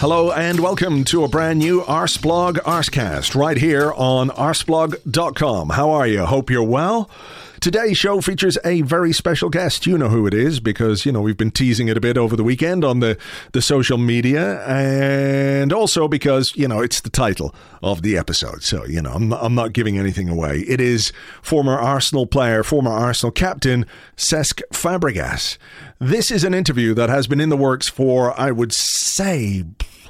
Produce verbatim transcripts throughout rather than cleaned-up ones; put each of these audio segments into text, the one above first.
Hello and welcome to a brand new Arsblog Arsecast right here on arsblog dot com. How are you? Hope you're well. Today's show features a very special guest. You know who it is because, you know, we've been teasing it a bit over the weekend on the, the social media, and also because, you know, it's the title of the episode. So, you know, I'm not, I'm not giving anything away. It is former Arsenal player, former Arsenal captain, Cesc Fabregas. This is an interview that has been in the works for, I would say,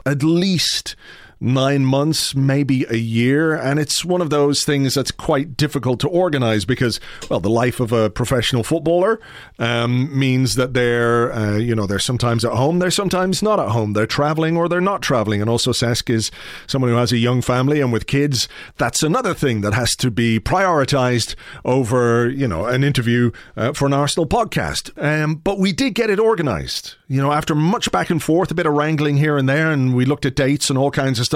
at least nine months, maybe a year. And it's one of those things that's quite difficult to organize because, well, the life of a professional footballer um, means that they're, uh, you know, they're sometimes at home, they're sometimes not at home, they're traveling or they're not traveling. And also Cesc is someone who has a young family, and with kids, that's another thing that has to be prioritized over, you know, an interview uh, for an Arsenal podcast. Um, but we did get it organized, you know, after much back and forth, a bit of wrangling here and there, and we looked at dates and all kinds of stuff.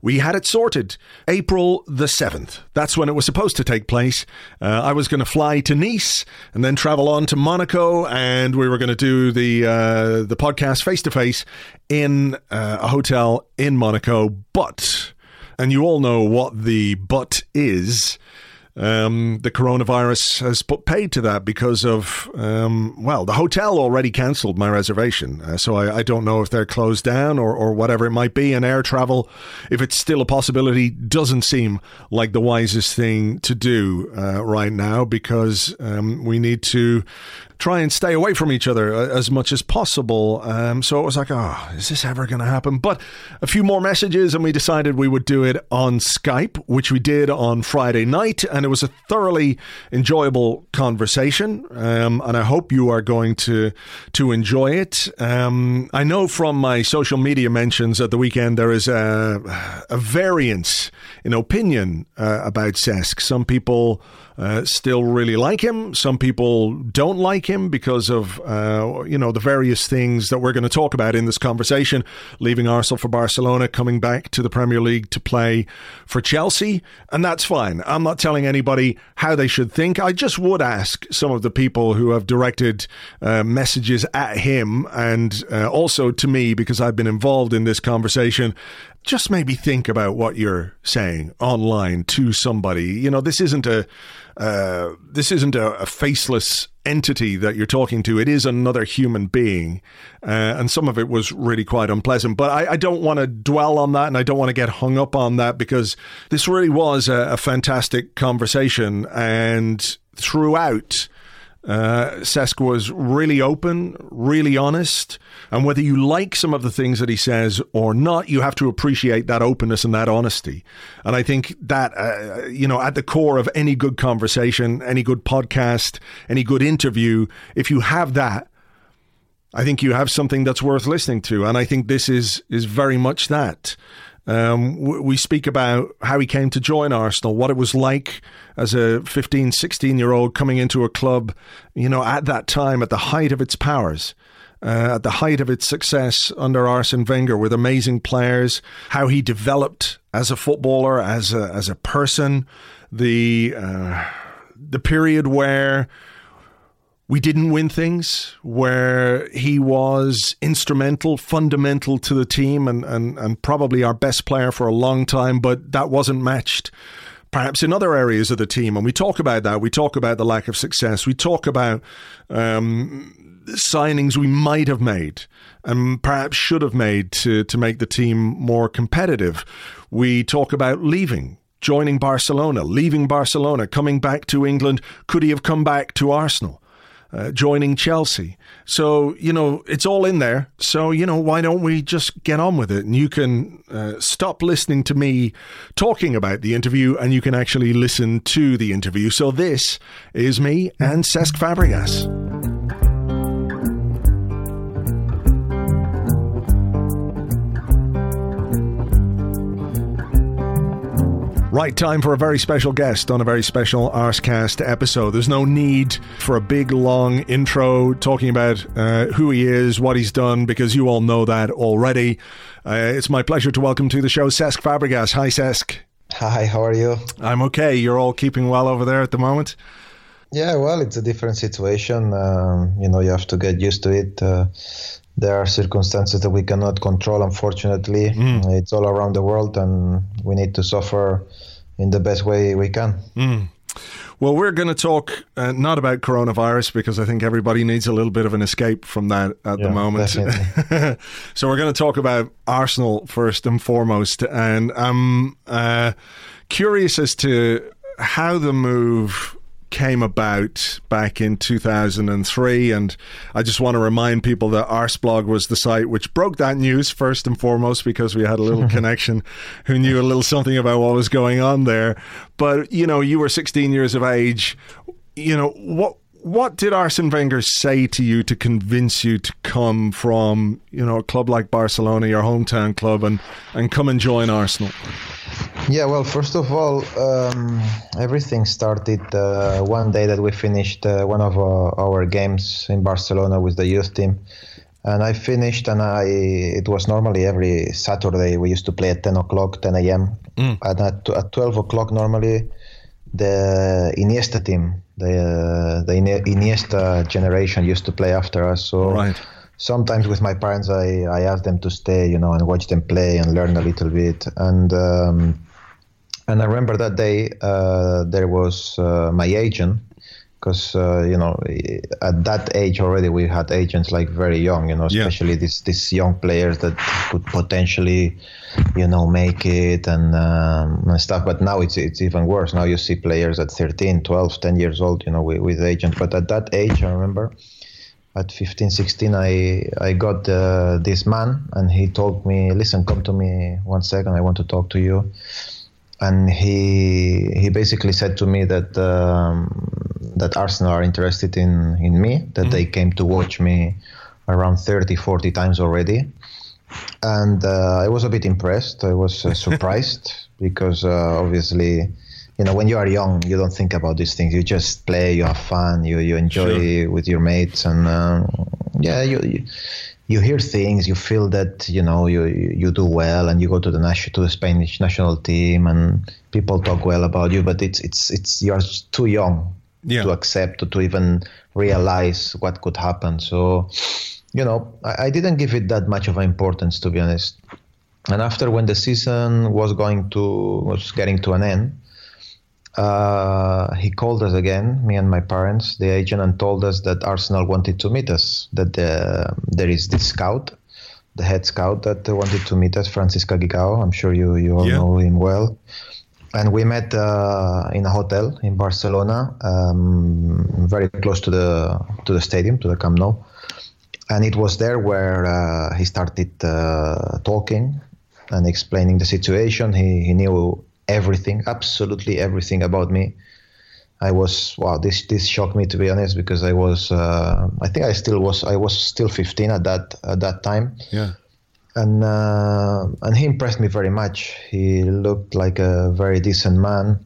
We had it sorted. April the seventh. That's when it was supposed to take place. Uh, I was going to fly to Nice and then travel on to Monaco, and we were going to do the uh, the podcast face-to-face in uh, a hotel in Monaco. But, and you all know what the but is, um, the coronavirus has put paid to that because of, um, well, the hotel already cancelled my reservation. Uh, so I, I don't know if they're closed down or, or whatever it might be. And air travel, if it's still a possibility, doesn't seem like the wisest thing to do uh, right now, because um, we need to try and stay away from each other as much as possible. Um, so it was like, oh, is this ever going to happen? But a few more messages, and we decided we would do it on Skype, which we did on Friday night. And it was a thoroughly enjoyable conversation. Um, and I hope you are going to to enjoy it. Um, I know from my social media mentions at the weekend, there is a, a variance in opinion uh, about Cesc. Some people Uh, still really like him. Some people don't like him because of, uh, you know, the various things that we're going to talk about in this conversation. Leaving Arsenal for Barcelona, coming back to the Premier League to play for Chelsea. And that's fine. I'm not telling anybody how they should think. I just would ask some of the people who have directed uh, messages at him and uh, also to me, because I've been involved in this conversation, just maybe think about what you're saying online to somebody. You know, this isn't a uh, this isn't a, a faceless entity that you're talking to. It is another human being, uh, and some of it was really quite unpleasant. But I, I don't want to dwell on that, and I don't want to get hung up on that, because this really was a, a fantastic conversation. And throughout, Uh, Cesc was really open, really honest, and whether you like some of the things that he says or not, you have to appreciate that openness and that honesty. And I think that, uh, you know, at the core of any good conversation, any good podcast, any good interview, if you have that, I think you have something that's worth listening to. And I think this is is very much that. Um, we speak about how he came to join Arsenal, what it was like as a fifteen, sixteen-year-old coming into a club, you know, at that time, at the height of its powers, uh, at the height of its success under Arsene Wenger with amazing players, how he developed as a footballer, as a, as a person, the, uh, the period where we didn't win things, where he was instrumental, fundamental to the team, and, and, and probably our best player for a long time, but that wasn't matched perhaps in other areas of the team. And we talk about that. We talk about the lack of success. We talk about um, signings we might have made and perhaps should have made to, to make the team more competitive. We talk about leaving. Joining Barcelona, leaving Barcelona, coming back to England. Could he have come back to Arsenal? Uh, joining Chelsea. So, you know, it's all in there. So, you know, why don't we just get on with it? And you can uh, stop listening to me talking about the interview, and you can actually listen to the interview. So this is me and Cesc Fabregas. Right, time for a very special guest on a very special Arsecast episode. There's no need for a big, long intro talking about uh, who he is, what he's done, because you all know that already. Uh, it's my pleasure to welcome to the show Cesc Fabregas. Hi, Cesc. Hi, how are you? I'm okay. You're all keeping well over there at the moment? Yeah, well, it's a different situation. Um, you know, you have to get used to it. Uh, There are circumstances that we cannot control, unfortunately. Mm. It's all around the world, and we need to suffer in the best way we can. Mm. Well, we're going to talk uh, not about coronavirus, because I think everybody needs a little bit of an escape from that at yeah, the moment. So we're going to talk about Arsenal first and foremost. And I'm uh, curious as to how the move came about back in two thousand three, and I just want to remind people that Arsblog was the site which broke that news first and foremost, because we had a little connection who knew a little something about what was going on there. But, you know, you were sixteen years of age. You know, what what did Arsene Wenger say to you to convince you to come from, you know, a club like Barcelona, your hometown club, and, and come and join Arsenal? Yeah, well, first of all, um, everything started uh, one day that we finished uh, one of our, our games in Barcelona with the youth team. And I finished, and I it was normally every Saturday. We used to play at ten o'clock, ten a.m. Mm. And at, at twelve o'clock, normally, the Iniesta team, the, uh, the Iniesta generation used to play after us. So right. Sometimes with my parents, I, I asked them to stay, you know, and watch them play and learn a little bit. And um, and I remember that day uh, there was uh, my agent, because, uh, you know, at that age already we had agents like very young, you know, especially yeah. these these young players that could potentially, you know, make it and, um, and stuff. But now it's it's even worse. Now you see players at thirteen, twelve, ten years old, you know, with, with agents. But at that age, I remember, at fifteen, sixteen, I I got uh, this man, and he told me, listen, come to me one second, I want to talk to you. And he he basically said to me that um, that Arsenal are interested in, in me, that mm-hmm. they came to watch me around thirty, forty times already. And uh, I was a bit impressed, I was uh, surprised, because uh, obviously, you know, when you are young, you don't think about these things. You just play, you have fun, you, you enjoy sure. with your mates. And uh, yeah, you, you you hear things, you feel that, you know, you you do well, and you go to the national, to the Spanish national team, and people talk well about you, but it's, it's, it's you're too young yeah. to accept, to, to even realize what could happen. So, you know, I, I didn't give it that much of importance, to be honest. And after, when the season was going to, was getting to an end, Uh, he called us again, me and my parents, the agent, and told us that Arsenal wanted to meet us, that uh, there is this scout, the head scout that wanted to meet us, Francisco Gigao. I'm sure you, you all yeah. know him well. And we met uh, in a hotel in Barcelona, um, very close to the to the stadium, to the Camp Nou. And it was there where uh, he started uh, talking and explaining the situation. He, he knew everything, absolutely everything about me. I was, wow, this this shocked me, to be honest, because I was, uh, I think I still was, I was still fifteen at that at that time. Yeah. And uh, and he impressed me very much. He looked like a very decent man,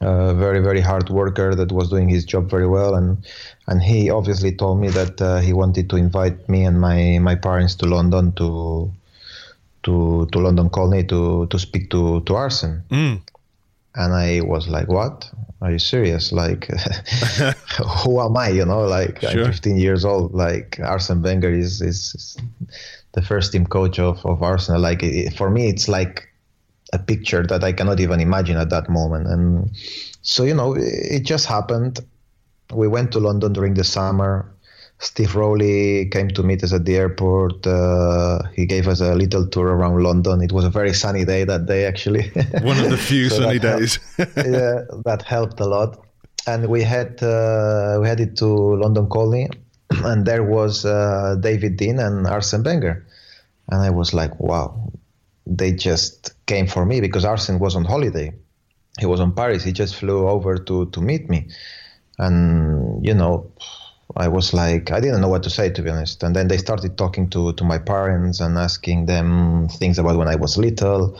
a very, very hard worker that was doing his job very well. And and he obviously told me that uh, he wanted to invite me and my, my parents to London to to to London Colney to to speak to to Arsene. Mm. And I was like, what? are you serious? Like, who am I? You know, like, sure. I'm fifteen years old. Like, Arsene Wenger is, is, is the first team coach of, of Arsenal. Like, it, for me, it's like a picture that I cannot even imagine at that moment. And so, you know, it, it just happened. We went to London during the summer. Steve Rowley came to meet us at the airport. Uh, he gave us a little tour around London. It was a very sunny day that day, actually. One of the few so sunny days. Helped, yeah, that helped a lot. And we had uh, we headed to London Colney, and there was uh, David Dean and Arsene Wenger. And I was like, wow, they just came for me, because Arsene was on holiday. He was in Paris. He just flew over to, to meet me. And, you know, I was like, I didn't know what to say, to be honest. And then they started talking to, to my parents and asking them things about when I was little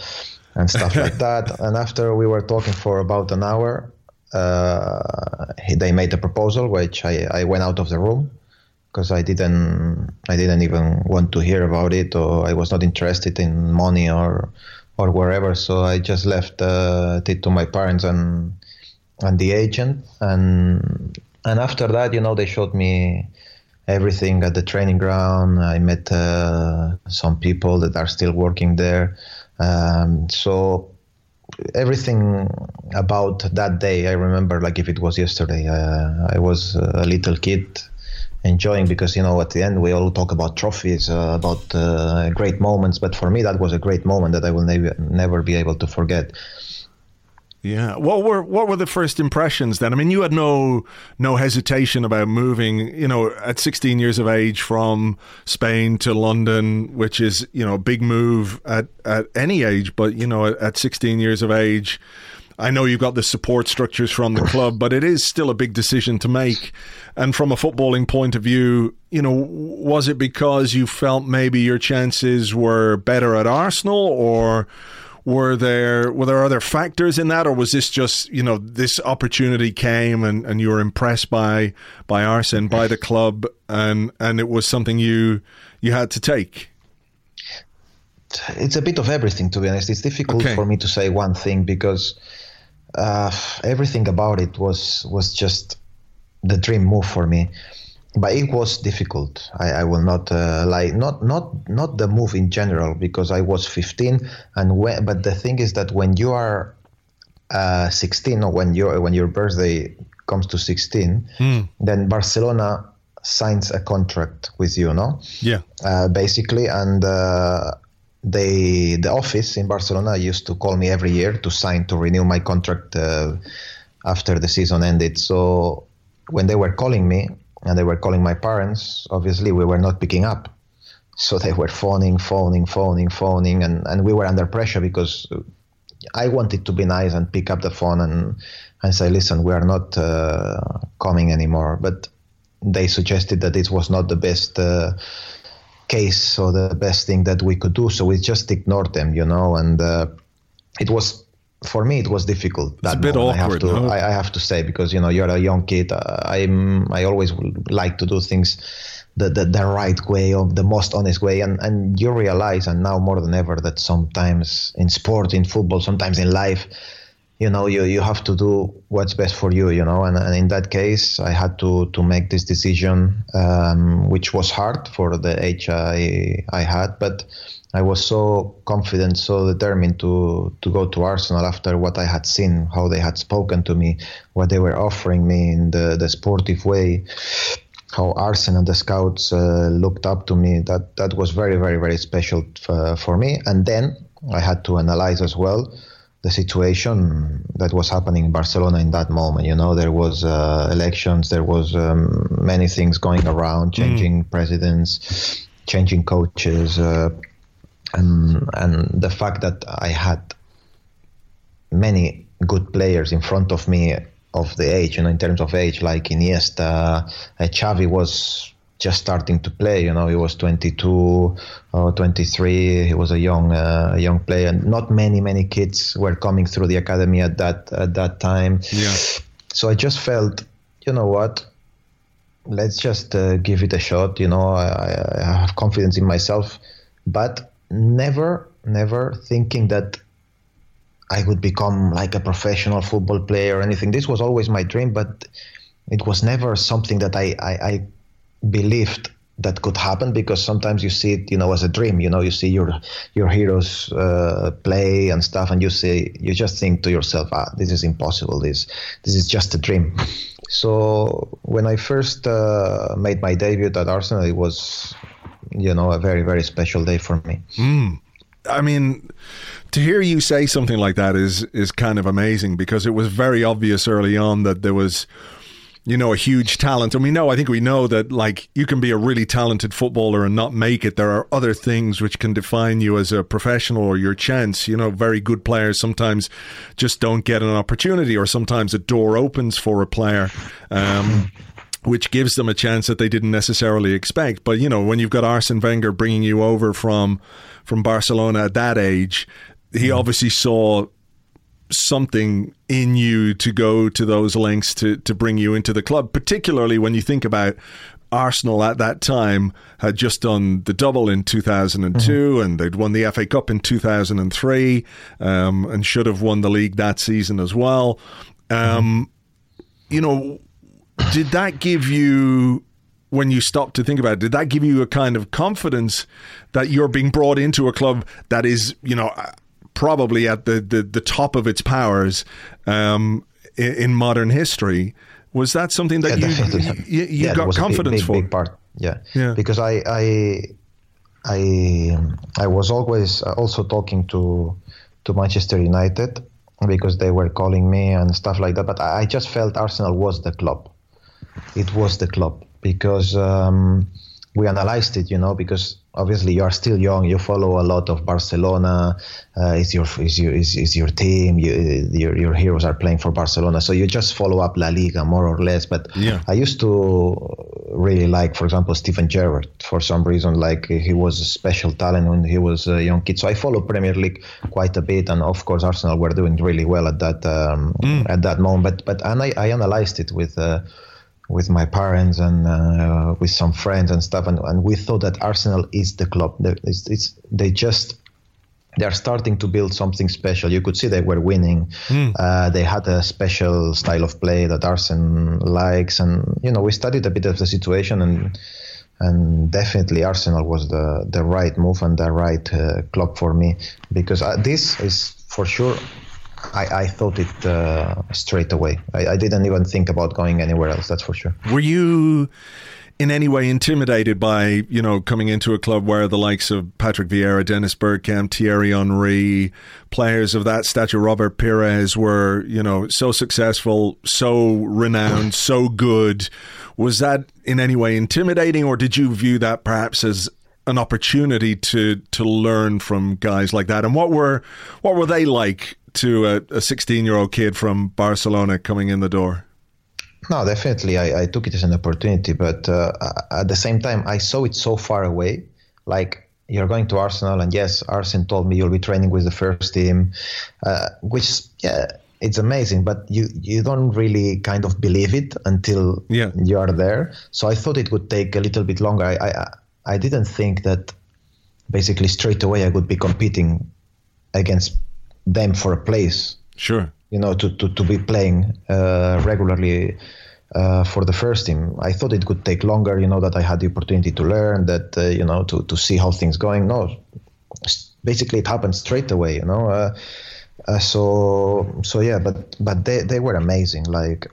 and stuff like that. And after we were talking for about an hour, uh, they made a proposal, which I, I went out of the room because I didn't I didn't even want to hear about it, or I was not interested in money or or wherever. So I just left uh, it to my parents and and the agent. And... And after that, you know, they showed me everything at the training ground. I met uh, some people that are still working there. Um, so everything about that day, I remember like if it was yesterday. Uh, I was a little kid enjoying, because, you know, at the end we all talk about trophies, uh, about uh, great moments. But for me, that was a great moment that I will ne- never be able to forget. Yeah. What were what were the first impressions then? I mean, you had no no hesitation about moving, you know, at sixteen years of age from Spain to London, which is, you know, a big move at, at any age. But, you know, at sixteen years of age, I know you've got the support structures from the club, but it is still a big decision to make. And from a footballing point of view, you know, was it because you felt maybe your chances were better at Arsenal, or... Were there were there other factors in that, or was this just, you know, this opportunity came and, and you were impressed by by Arsene, by the club, and, and it was something you you had to take? It's a bit of everything, to be honest. It's difficult okay. for me to say one thing, because uh, everything about it was was just the dream move for me. But it was difficult. I, I will not uh, lie. Not not not the move in general, because I was fifteen, and when, but the thing is that when you are uh, sixteen, or when your when your birthday comes to sixteen, mm. then Barcelona signs a contract with you, no? Yeah. Uh, basically, and uh, they the office in Barcelona used to call me every year to sign to renew my contract uh, after the season ended. So when they were calling me. And they were calling my parents. Obviously, we were not picking up. So they were phoning, phoning, phoning, phoning. And, and we were under pressure, because I wanted to be nice and pick up the phone and, and say, listen, we are not uh, coming anymore. But they suggested that it was not the best uh, case or the best thing that we could do. So we just ignored them, you know. And uh, it was... For me, it was difficult. That it's a bit moment. awkward. I have, to, no? I, I have to say, because, you know, you're a young kid. I'm. I always like to do things the the, the right way, or the most honest way, and, and you realize, and now more than ever, that sometimes in sport, in football, sometimes in life, you know, you, you have to do what's best for you, you know. And, and in that case, I had to to make this decision, um, which was hard for the age I I had, but. I was so confident, so determined to, to go to Arsenal after what I had seen, how they had spoken to me, what they were offering me in the, the sportive way, how Arsenal and the scouts uh, looked up to me. That that was very, very, very special f- for me. And then I had to analyze as well the situation that was happening in Barcelona in that moment. You know, there was uh, elections, there was um, many things going around, changing mm. presidents, changing coaches, uh, And, and the fact that I had many good players in front of me of the age, you know, in terms of age, like Iniesta, uh, Xavi was just starting to play, you know, he was twenty-two or twenty-three, he was a young uh, young player, and not many, many kids were coming through the academy at that, at that time. Yeah. So I just felt, you know what? Let's just uh, give it a shot, you know, I, I have confidence in myself, but never, never thinking that I would become like a professional football player or anything. This was always my dream, but it was never something that I, I, I believed that could happen, because sometimes you see it, you know, as a dream. You know, you see your your heroes uh, play and stuff, and you see, you just think to yourself, ah, this is impossible. This this is just a dream. So when I first uh, made my debut at Arsenal, it was, you know, a very, very special day for me. Mm. I mean, to hear you say something like that is is kind of amazing, because it was very obvious early on that there was, you know, a huge talent. And we know, I think we know that, like, you can be a really talented footballer and not make it. There are other things which can define you as a professional or your chance. You know, very good players sometimes just don't get an opportunity, or sometimes a door opens for a player, um, which gives them a chance that they didn't necessarily expect. But, you know, when you've got Arsene Wenger bringing you over from, from Barcelona at that age, he obviously saw something in you to go to those lengths to to bring you into the club, particularly when you think about Arsenal at that time had just done the double in two thousand two, mm-hmm. and they'd won the F A Cup in two thousand three, um, and should have won the league that season as well. Um, mm-hmm. You know, did that give you, when you stopped to think about it, did that give you a kind of confidence that you're being brought into a club that is, you know, probably at the, the, the top of its powers um, in, in modern history? Was that something that yeah, you you, you yeah, got confidence big, big, for? Big part. Yeah. yeah, because I I I I was always also talking to to Manchester United, because they were calling me and stuff like that. But I just felt Arsenal was the club. It was the club, because um, we analyzed it, you know, because obviously you are still young. You follow a lot of Barcelona. Uh, it's your is your is your team. You, your your heroes are playing for Barcelona, so you just follow up La Liga more or less. But yeah. I used to really like, for example, Steven Gerrard for some reason. Like, he was a special talent when he was a young kid. So I follow Premier League quite a bit, and of course Arsenal were doing really well at that um, mm. at that moment. But but and I, I analyzed it with. Uh, with my parents and uh, with some friends and stuff. And, and we thought that Arsenal is the club. It's, it's, they just, they're starting to build something special. You could see they were winning. Mm. Uh, they had a special style of play that Arsene likes. And, you know, we studied a bit of the situation, and and definitely Arsenal was the, the right move and the right uh, club for me. Because uh, this is for sure... I, I thought it uh, straight away. I, I didn't even think about going anywhere else, that's for sure. Were you in any way intimidated by, you know, coming into a club where the likes of Patrick Vieira, Dennis Bergkamp, Thierry Henry, players of that stature, Robert Pires, were, you know, so successful, so renowned, so good? Was that in any way intimidating, or did you view that perhaps as an opportunity to to learn from guys like that? And what were what were they like to a, a sixteen-year-old kid from Barcelona coming in the door? No, definitely. I, I took it as an opportunity, but uh, at the same time, I saw it so far away. Like, you're going to Arsenal, and yes, Arsene told me you'll be training with the first team, uh, which, yeah, it's amazing, but you, you don't really kind of believe it until yeah. you are there. So I thought it would take a little bit longer. I, I, I didn't think that basically straight away I would be competing against them for a place, sure, you know, to to, to be playing uh, regularly uh, for the first team. I thought it could take longer, you know, that I had the opportunity to learn, that uh, you know, to to see how things going. No, basically it happened straight away, you know. Uh, uh, so so yeah, but but they they were amazing. Like,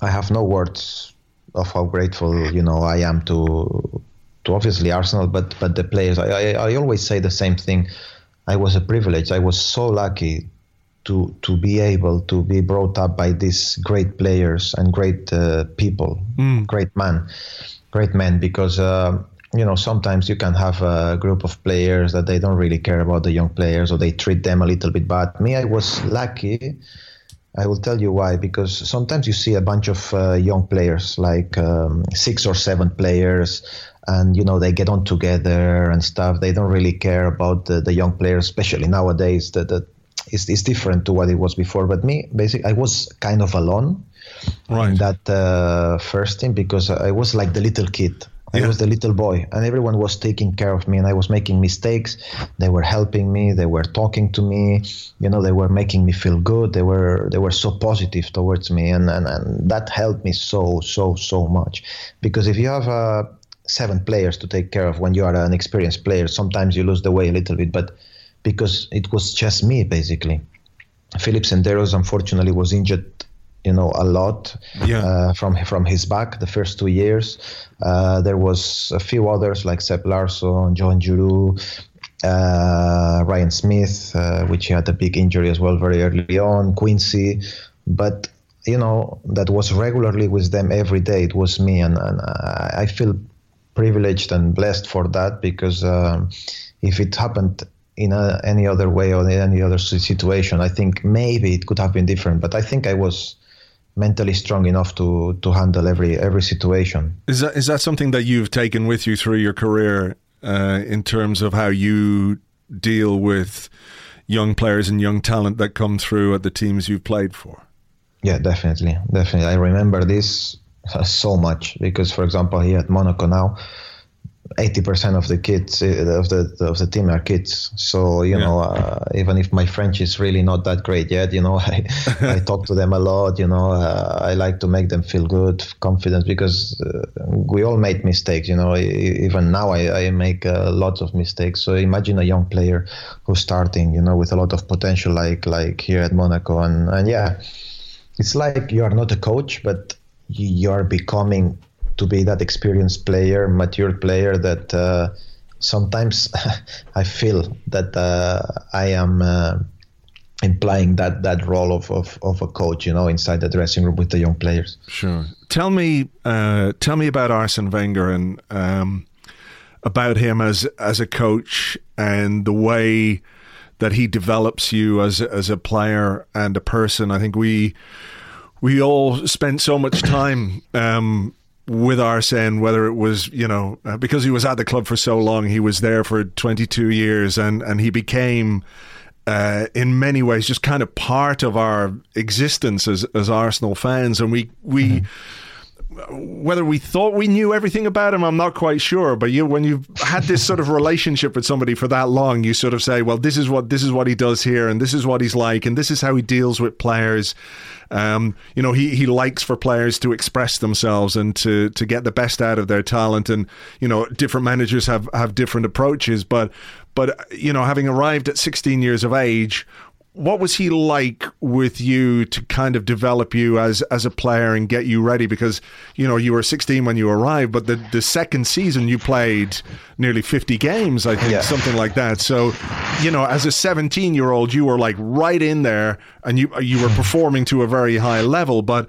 I have no words of how grateful, you know, I am to to obviously Arsenal, but but the players. I I, I always say the same thing. I was a privilege. I was so lucky to to be able to be brought up by these great players and great uh, people, mm. great men, great men. Because uh, you know, sometimes you can have a group of players that they don't really care about the young players, or they treat them a little bit bad. Me, I was lucky. I will tell you why. Because sometimes you see a bunch of uh, young players, like um, six or seven players. And, you know, they get on together and stuff. They don't really care about the, the young players, especially nowadays. That, that is, is different to what it was before. But me, basically, I was kind of alone right. in that uh, first team, because I was like the little kid. I yeah. was the little boy, and everyone was taking care of me, and I was making mistakes. They were helping me. They were talking to me. You know, they were making me feel good. They were they were so positive towards me, and, and, and that helped me so, so, so much. Because if you have uh, seven players to take care of when you are an experienced player, sometimes you lose the way a little bit, but because it was just me, basically. Philippe Senderos, unfortunately, was injured you know, a lot yeah. uh, from from his back the first two years. Uh, there was a few others like Sepp Larsson, Johan Giroud, uh, Ryan Smith, uh, which he had a big injury as well very early on, Quincy. But, you know, that was regularly with them every day. It was me, and, and I feel privileged and blessed for that, because um, if it happened in a, any other way or in any other situation, I think maybe it could have been different. But I think I was mentally strong enough to to handle every every situation. Is that is that something that you've taken with you through your career uh, in terms of how you deal with young players and young talent that come through at the teams you've played for? Yeah, definitely, definitely. I remember this so much because, for example, here at Monaco now, eighty percent of the kids of the of the team are kids. So, you yeah. know, uh, even if my French is really not that great yet, you know, I, I talk to them a lot, you know, uh, I like to make them feel good, confident, because uh, we all made mistakes, you know, I, even now I, I make uh, lots of mistakes. So imagine a young player who's starting, you know, with a lot of potential, like like here at Monaco. And, and yeah, it's like you are not a coach, but you are becoming to be that experienced player, mature player that uh, sometimes I feel that uh, I am uh, implying that that role of, of of a coach, you know, inside the dressing room with the young players. Sure. Tell me, uh, tell me about Arsene Wenger and um, about him as as a coach and the way that he develops you as as a player and a person. I think we we all spent so much time. Um, with Arsene, whether it was, you know, because he was at the club for so long, he was there for twenty-two years, and, and he became, uh, in many ways, just kind of part of our existence as, as Arsenal fans. And we, we mm-hmm. whether we thought we knew everything about him, I'm not quite sure. But you, when you've had this sort of relationship with somebody for that long, you sort of say, well, this is what this is what he does here, and this is what he's like, and this is how he deals with players. Um, you know, he, he likes for players to express themselves and to, to get the best out of their talent. And, you know, different managers have, have different approaches. But, but you know, having arrived at sixteen years of age, what was he like with you to kind of develop you as, as a player and get you ready? Because, you know, you were sixteen when you arrived, but the, the second season you played nearly fifty games, I think, yeah. something like that. So, you know, as a seventeen-year-old, you were like right in there, and you you were performing to a very high level. But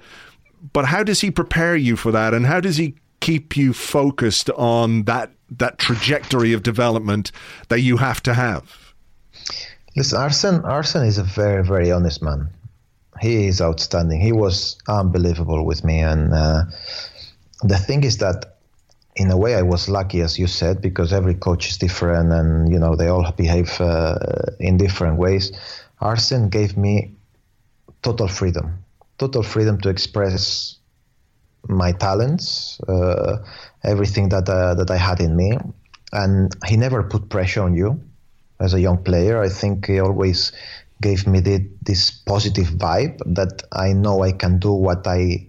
but how does he prepare you for that? And how does he keep you focused on that that trajectory of development that you have to have? Listen, Arsene, Arsene is a very, very honest man. He is outstanding. He was unbelievable with me. And uh, the thing is that, in a way, I was lucky, as you said, because every coach is different and, you know, they all behave uh, in different ways. Arsene gave me total freedom, total freedom to express my talents, uh, everything that uh, that I had in me. And he never put pressure on you. As a young player, I think he always gave me the, this positive vibe that I know I can do what I,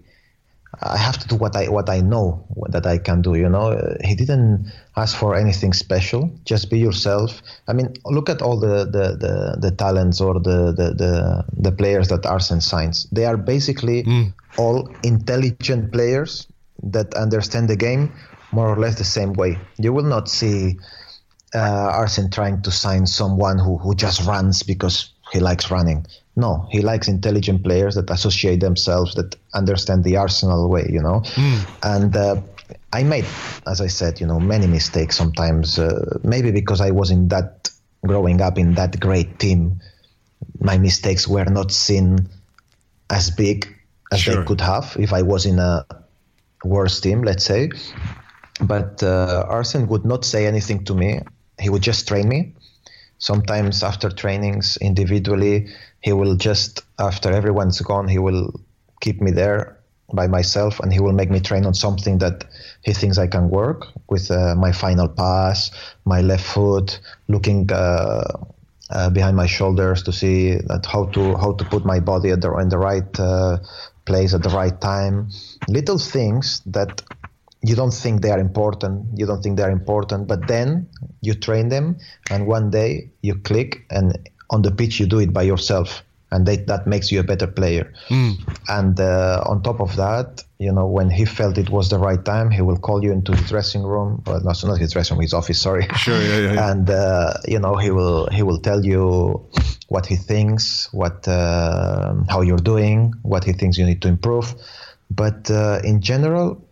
I have to do what I what I know that I can do. You know, he didn't ask for anything special. Just be yourself. I mean, look at all the the, the, the talents or the, the the the players that Arsene signs. They are basically mm. all intelligent players that understand the game more or less the same way. You will not see Uh, Arsene trying to sign someone who, who just runs because he likes running. No, he likes intelligent players that associate themselves, that understand the Arsenal way, you know. Mm. And uh, I made, as I said, you know, many mistakes sometimes. Uh, maybe because I was in that, growing up in that great team, my mistakes were not seen as big as sure. they could have if I was in a worse team, let's say. But uh, Arsene would not say anything to me. He would just train me. Sometimes after trainings individually, he will just, after everyone's gone, he will keep me there by myself, and he will make me train on something that he thinks I can work with, uh, my final pass, my left foot, looking uh, uh, behind my shoulders to see that how to how to put my body at the in the right uh, place at the right time. Little things that you don't think they are important, you don't think they are important, but then you train them, and one day you click, and on the pitch you do it by yourself. And they, that makes you a better player. Mm. And uh, on top of that, you know, when he felt it was the right time, he will call you into his dressing room. Well, not, not his dressing room, his office. Sorry. Sure. Yeah. yeah, yeah. And uh, you know, he will he will tell you what he thinks, what uh, how you're doing, what he thinks you need to improve. But uh, in general,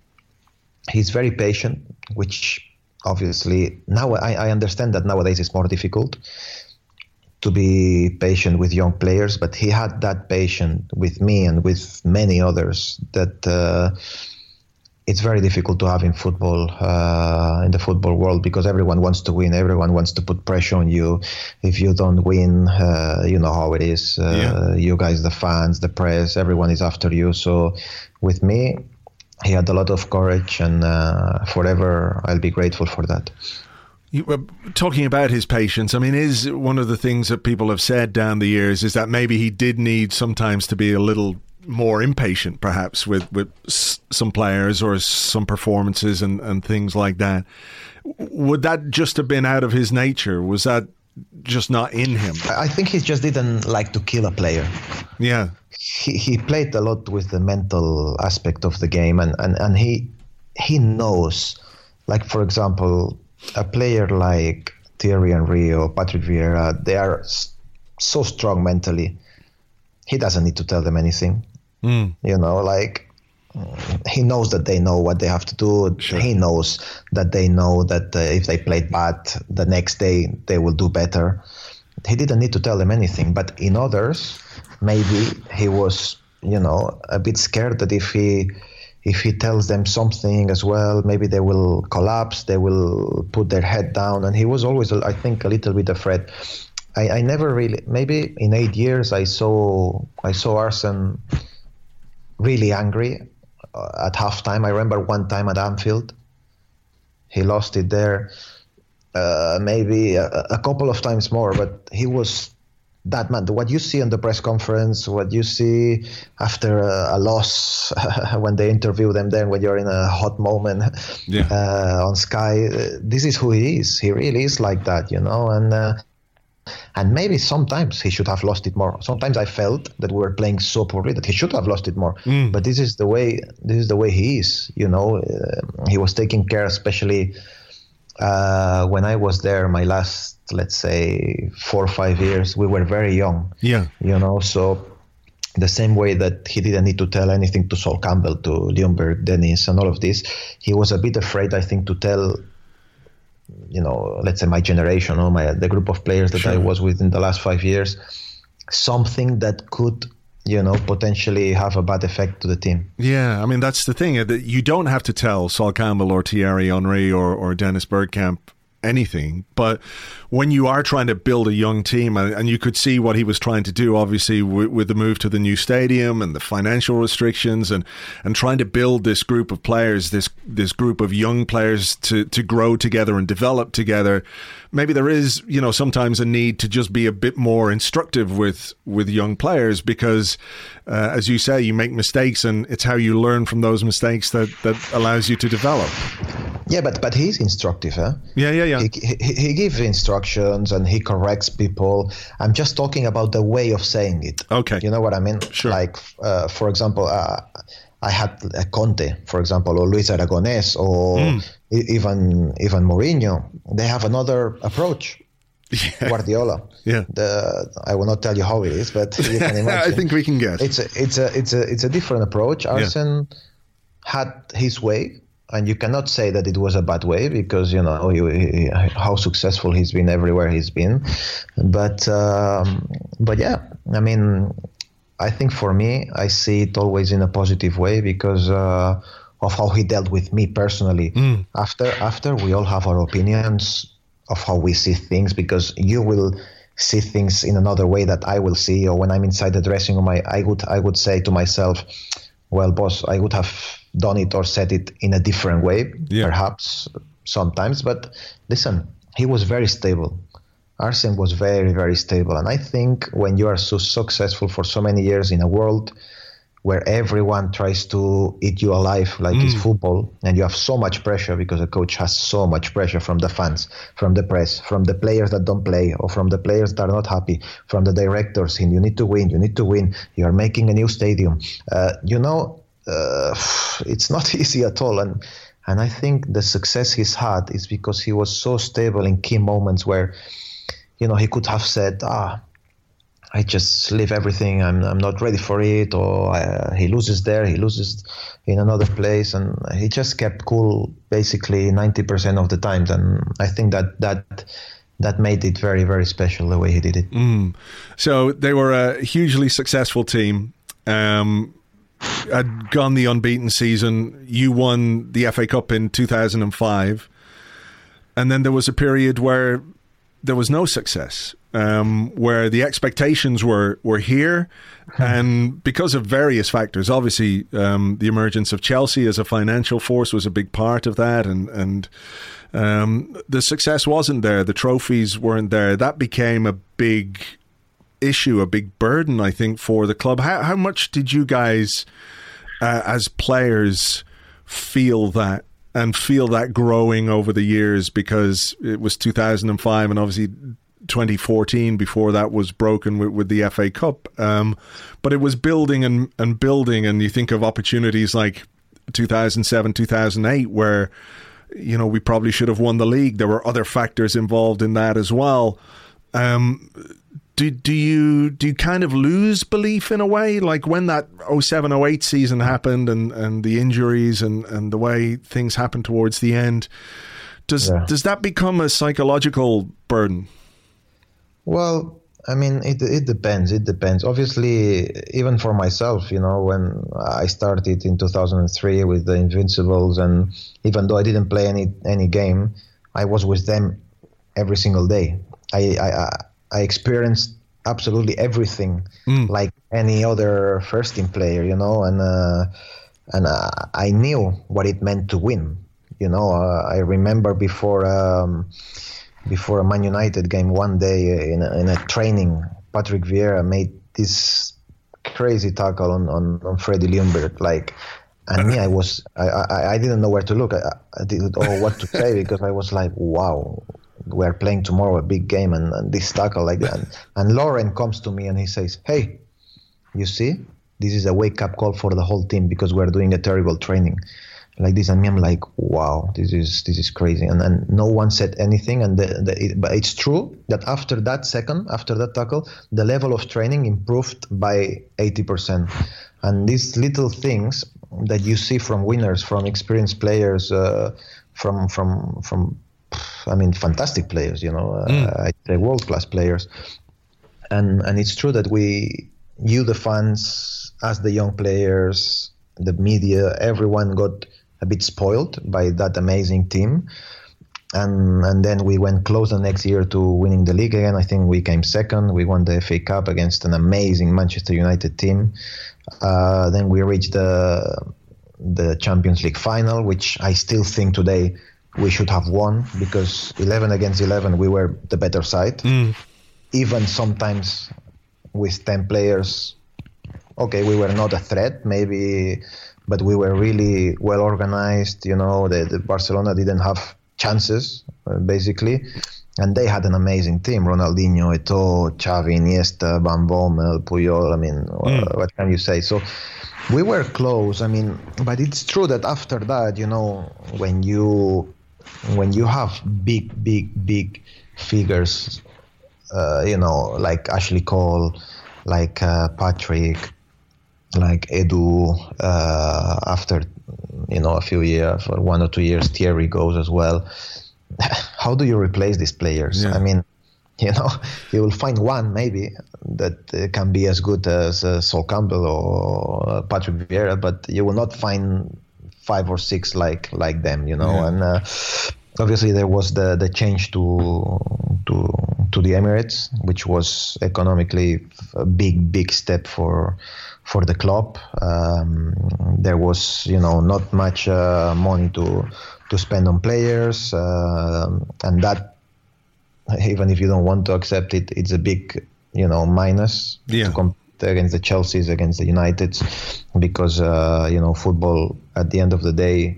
he's very patient, which obviously now I, I understand that nowadays it's more difficult to be patient with young players, but he had that patience with me and with many others that uh, it's very difficult to have in football, uh, in the football world, because everyone wants to win, everyone wants to put pressure on you. If you don't win, uh, you know how it is. Uh, yeah. You guys, the fans, the press, everyone is after you. So with me, he had a lot of courage, and uh, forever I'll be grateful for that. You were talking about his patience. I mean, is one of the things that people have said down the years is that maybe he did need sometimes to be a little more impatient, perhaps, with, with some players or some performances and, and things like that. Would that just have been out of his nature? Was that just not in him? I think he just didn't like to kill a player. Yeah. He, he played a lot with the mental aspect of the game, and, and, and he he knows, like, for example, a player like Thierry Henry or Patrick Vieira, they are so strong mentally. He doesn't need to tell them anything. Mm. You know, like, he knows that they know what they have to do. Sure. He knows that they know that uh, if they played bad, the next day they will do better. He didn't need to tell them anything. But in others, maybe he was, you know, a bit scared that if he... If he tells them something as well, maybe they will collapse, they will put their head down. And he was always, I think, a little bit afraid. I, I never really, maybe in eight years, I saw I saw Arsene really angry at halftime. I remember one time at Anfield, he lost it there, uh, maybe a, a couple of times more, but he was... That man, what you see in the press conference, what you see after a, a loss, when they interview them, then when you're in a hot moment yeah. uh, on Sky, uh, this is who he is. He really is like that, you know. And uh, and maybe sometimes he should have lost it more. Sometimes I felt that we were playing so poorly that he should have lost it more. Mm. But this is the way. This is the way he is, you know. Uh, he was taking care, especially. Uh, when I was there, my last, let's say, four or five years, we were very young. Yeah. You know, so the same way that he didn't need to tell anything to Sol Campbell, to Ljungberg, Dennis, and all of this, he was a bit afraid, I think, to tell, you know, let's say my generation or my the group of players that sure. I was with in the last five years, something that could, you know, potentially have a bad effect to the team. Yeah, I mean, that's the thing. That you don't have to tell Sol Campbell or Thierry Henry or, or Dennis Bergkamp anything. But when you are trying to build a young team, and you could see what he was trying to do, obviously, with, with the move to the new stadium and the financial restrictions and, and trying to build this group of players, this this group of young players to, to grow together and develop together, maybe there is, you know, sometimes a need to just be a bit more instructive with, with young players because, uh, as you say, you make mistakes and it's how you learn from those mistakes that, that allows you to develop. Yeah, but, but he's instructive, huh? Yeah, yeah, yeah. He, he, he gives instructions and he corrects people. I'm just talking about the way of saying it. Okay. You know what I mean? Sure. Like, uh, for example, uh, I had a Conte, for example, or Luis Aragonés, or mm. even even Mourinho. They have another approach. Yeah. Guardiola. Yeah. The, I will not tell you how it is, but you can imagine. I think we can guess. It's a, it's a it's a it's a different approach. Arsene yeah. had his way. And you cannot say that it was a bad way because, you know, he, he, how successful he's been everywhere he's been. But, um, but yeah, I mean, I think for me, I see it always in a positive way because uh, of how he dealt with me personally. Mm. After, after we all have our opinions of how we see things because you will see things in another way that I will see. Or when I'm inside the dressing room, I, I would I would say to myself, well, boss, I would have done it or said it in a different way, yeah. perhaps sometimes. But listen, he was very stable. Arsene was very, very stable. And I think when you are so successful for so many years in a world where everyone tries to eat you alive like mm. it's football, and you have so much pressure because a coach has so much pressure from the fans, from the press, from the players that don't play, or from the players that are not happy, from the directors, and you need to win, you need to win, you are making a new stadium. Uh, you know, uh, it's not easy at all. And and I think the success he's had is because he was so stable in key moments where, you know, he could have said, ah, I just leave everything. I'm I'm not ready for it. Or uh, he loses there. He loses in another place, and he just kept cool basically ninety percent of the times. And I think that that that made it very, very special the way he did it. Mm. So they were a hugely successful team. Um, had gone the unbeaten season. You won the F A Cup in two thousand five, and then there was a period where there was no success. Um, where the expectations were, were here, and because of various factors, obviously um, the emergence of Chelsea as a financial force was a big part of that, and and um, the success wasn't there, the trophies weren't there. That became a big issue, a big burden, I think, for the club. How, how much did you guys, uh, as players, feel that? And feel that growing over the years, because it was two thousand five and obviously twenty fourteen before that was broken with, with the F A Cup. Um, but it was building and, and building, and you think of opportunities like two thousand seven, two thousand eight, where, you know, we probably should have won the league. There were other factors involved in that as well. Um, do do you do you kind of lose belief in a way? Like when that oh seven oh eight season happened and, and the injuries and, and the way things happened towards the end, does yeah. does that become a psychological burden? Well, I mean, it it depends. It depends. Obviously, even for myself, you know, when I started in two thousand three with the Invincibles, and even though I didn't play any any game, I was with them every single day. I I, I experienced absolutely everything mm. like any other first team player, you know, and uh, and uh, I knew what it meant to win. You know, uh, I remember before. Um, Before a Man United game, one day in a, in a training, Patrick Vieira made this crazy tackle on on, on Freddie Ljungberg. Like, and me, I was I, I, I didn't know where to look. I, I didn't know what to say because I was like, wow, we're playing tomorrow a big game, and, and this tackle like that. And, and Lauren comes to me and he says, "Hey, you see, this is a wake up call for the whole team because we're doing a terrible training." Like this, and me, I'm like, wow, this is this is crazy, and and no one said anything, and the, the, it, but it's true that after that second, after that tackle, the level of training improved by eighty percent, and these little things that you see from winners, from experienced players, uh, from from from, I mean, fantastic players, you know, mm. uh, I'd say world class players, and and it's true that we, you the fans, as the young players, the media, everyone got a bit spoiled by that amazing team. And and then we went close the next year to winning the league again. I think we came second. We won the F A Cup against an amazing Manchester United team. Uh, then we reached the, the Champions League final, which I still think today we should have won because eleven against eleven, we were the better side. Mm. Even sometimes with ten players, okay, we were not a threat, maybe, but we were really well organized. You know, the, the Barcelona didn't have chances, uh, basically. And they had an amazing team. Ronaldinho, Eto'o, Xavi, Iniesta, Van Bommel, Puyol. I mean, mm. what can you say? So we were close. I mean, but it's true that after that, you know, when you when you have big, big, big figures, uh, you know, like Ashley Cole, like uh, Patrick, like Edu, uh, after, you know, a few years or one or two years, Thierry goes as well. How do you replace these players? Yeah. I mean, you know, you will find one maybe that uh, can be as good as uh, Sol Campbell or uh, Patrick Vieira, but you will not find five or six like like them, you know. Yeah. And uh, obviously there was the, the change to to to the Emirates, which was economically a big, big step for for the club. Um, there was, you know, not much uh, money to to spend on players, uh, and that, even if you don't want to accept it, it's a big, you know, minus yeah. to compare against the Chelseas, against the Uniteds, because uh, you know, football at the end of the day,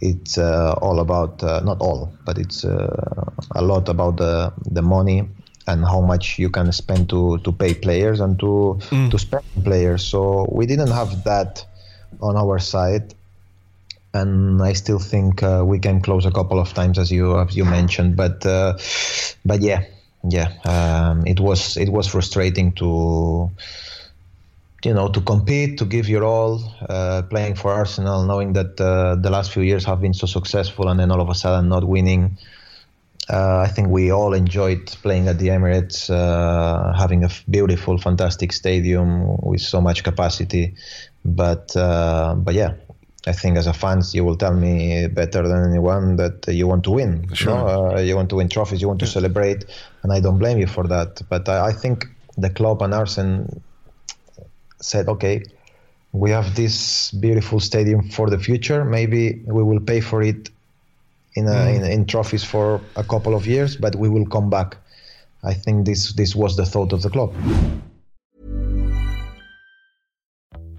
it's uh, all about uh, not all, but it's uh, a lot about the the money and how much you can spend to to pay players and to mm. to spend players. So we didn't have that on our side, and I still think uh, we came close a couple of times, as you as you mentioned. But uh, but yeah, yeah, um, it was it was frustrating to. You know, to compete, to give your all, uh, playing for Arsenal, knowing that uh, the last few years have been so successful, and then all of a sudden not winning. Uh, I think we all enjoyed playing at the Emirates, uh, having a beautiful, fantastic stadium with so much capacity. But uh, but yeah, I think as a fans, you will tell me better than anyone that you want to win. Sure. You know? uh, you want to win trophies, you want to celebrate, and I don't blame you for that. But I, I think the club and Arsenal said, okay, we have this beautiful stadium for the future. Maybe we will pay for it in a, mm. in, in trophies for a couple of years, but we will come back. I think this this was the thought of the club.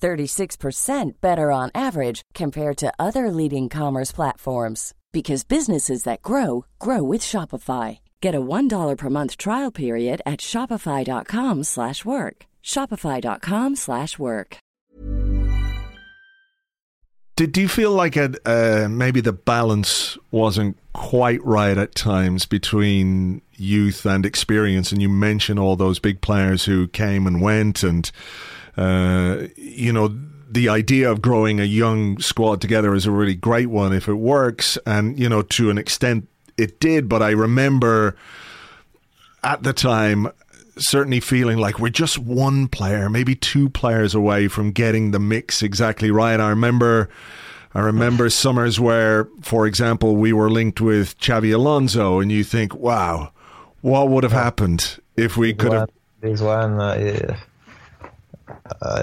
thirty-six percent better on average compared to other leading commerce platforms. Because businesses that grow, grow with Shopify. Get a one dollar per month trial period at shopify.com slash work. Shopify.com slash work. Did you feel like a, uh, maybe the balance wasn't quite right at times between youth and experience? And you mention all those big players who came and went and, uh, you know, the idea of growing a young squad together is a really great one if it works. And, you know, to an extent it did. But I remember at the time certainly feeling like we're just one player, maybe two players away from getting the mix exactly right. I remember... I remember summers where, for example, we were linked with Xavi Alonso, and you think, wow, what would have happened if we could have... This one... Uh, yeah.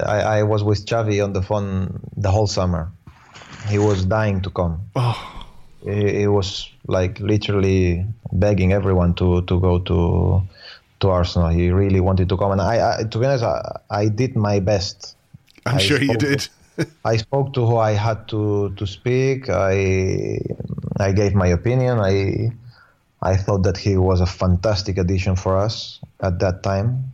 I, I was with Xavi on the phone the whole summer. He was dying to come. Oh. He, he was like literally begging everyone to, to go to to Arsenal. He really wanted to come, and I, I to be honest, I, I did my best. I'm I sure you did. To, I spoke to who I had to, to speak. I I gave my opinion. I I thought that he was a fantastic addition for us at that time.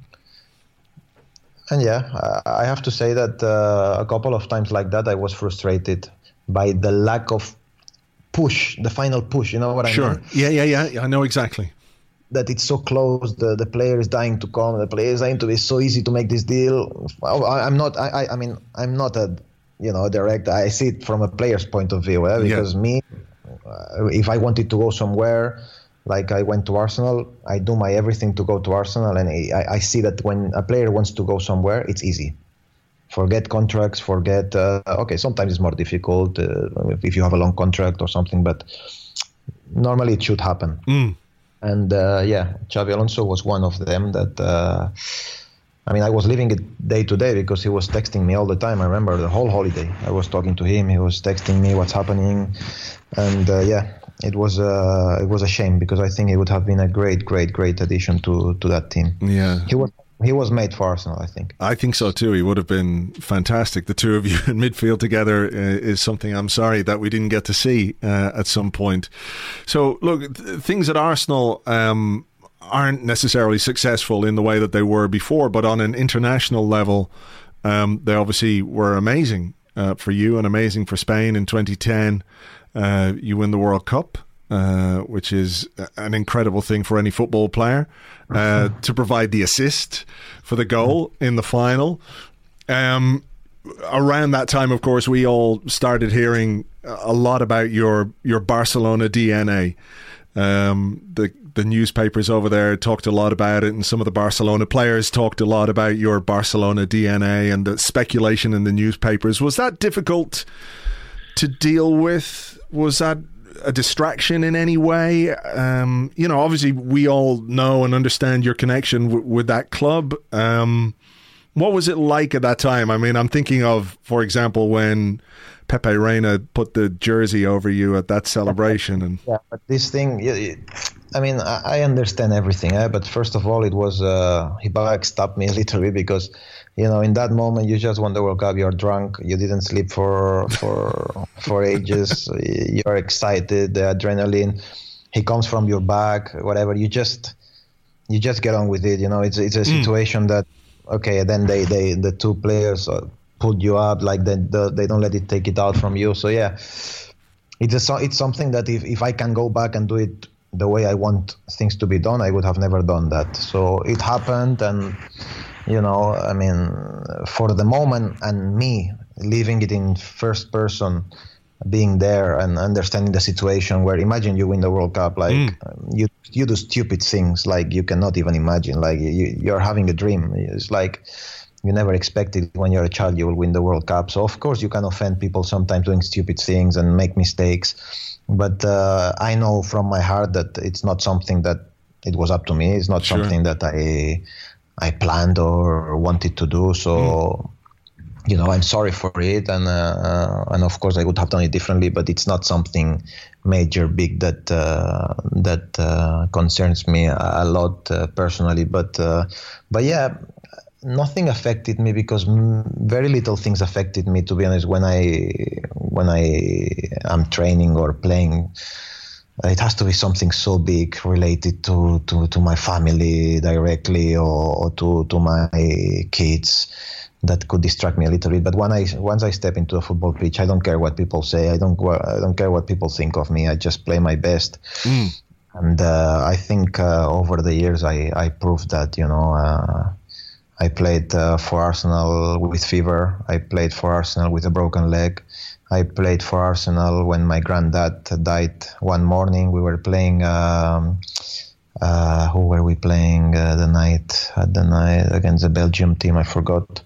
And yeah, I have to say that uh, a couple of times like that, I was frustrated by the lack of push, the final push. You know what I sure. mean? Sure. Yeah, yeah, yeah. I know exactly. That it's so close. The the player is dying to come. The player is dying to. It's so easy to make this deal. I, I'm not. I, I mean, I'm not a, you know, director. I see it from a player's point of view. Eh? Because yeah. me, uh, if I wanted to go somewhere. Like I went to Arsenal, I do my everything to go to Arsenal, and I, I see that when a player wants to go somewhere, it's easy. Forget contracts, forget... Uh, okay, sometimes it's more difficult uh, if you have a long contract or something, but normally it should happen. Mm. And uh, yeah, Xabi Alonso was one of them that... Uh, I mean, I was living it day to day because he was texting me all the time. I remember the whole holiday. I was talking to him, he was texting me what's happening, and uh, yeah... It was a it was a shame because I think it would have been a great, great, great addition to, to that team. Yeah, he was He was made for Arsenal, I think. I think so too. He would have been fantastic. The two of you in midfield together is something I'm sorry that we didn't get to see uh, at some point. So, look, th- things at Arsenal um, aren't necessarily successful in the way that they were before, but on an international level, um, they obviously were amazing uh, for you and amazing for Spain in twenty ten. Uh, you win the World Cup. Uh, which is an incredible thing for any football player, uh, to provide the assist for the goal in the final. Um, around that time, of course, we all started hearing a lot about your your Barcelona D N A. Um, the the newspapers over there talked a lot about it, and some of the Barcelona players talked a lot about your Barcelona D N A and the speculation in the newspapers. Was that difficult to deal with? Was that a distraction in any way? Um, you know, obviously we all know and understand your connection w- with that club. Um, what was it like at that time? I mean, I'm thinking of, for example, when Pepe Reina put the jersey over you at that celebration. And yeah, but this thing, I mean, I understand everything, eh? But first of all, it was, uh, he backstabbed me literally because, you know, in that moment, you just won the World Cup. You're drunk. You didn't sleep for for for ages. You're excited. The adrenaline. He comes from your back. Whatever. You just you just get on with it. You know, it's it's a situation mm. that okay. Then they, they the two players pull you up. Like they they don't let it take it out from you. So yeah, it's a, it's something that if, if I can go back and do it the way I want things to be done, I would have never done that. So it happened and. You know, I mean, for the moment and me leaving it in first person, being there and understanding the situation where imagine you win the World Cup, like mm. you you do stupid things like you cannot even imagine, like you, you're having a dream. It's like you never expected when you're a child you will win the World Cup. So, of course, you can offend people sometimes doing stupid things and make mistakes. But uh, I know from my heart that it's not something that it was up to me. It's not sure. something that I... I planned or wanted to do. So, you know, I'm sorry for it. And, uh, and of course I would have done it differently, but it's not something major, big that, uh, that, uh, concerns me a lot uh, personally, but, uh, but yeah, nothing affected me because very little things affected me, to be honest, when I, when I am training or playing. It has to be something so big related to, to, to my family directly or, or to, to my kids that could distract me a little bit. But when I once I step into a football pitch, I don't care what people say. I don't I don't care what people think of me. I just play my best. Mm. And uh, I think uh, over the years I, I proved that, you know. Uh, I played uh, for Arsenal with fever. I played for Arsenal with a broken leg. I played for Arsenal when my granddad died one morning. We were playing, um, uh, who were we playing uh, the night, uh, the night against the Belgium team, I forgot,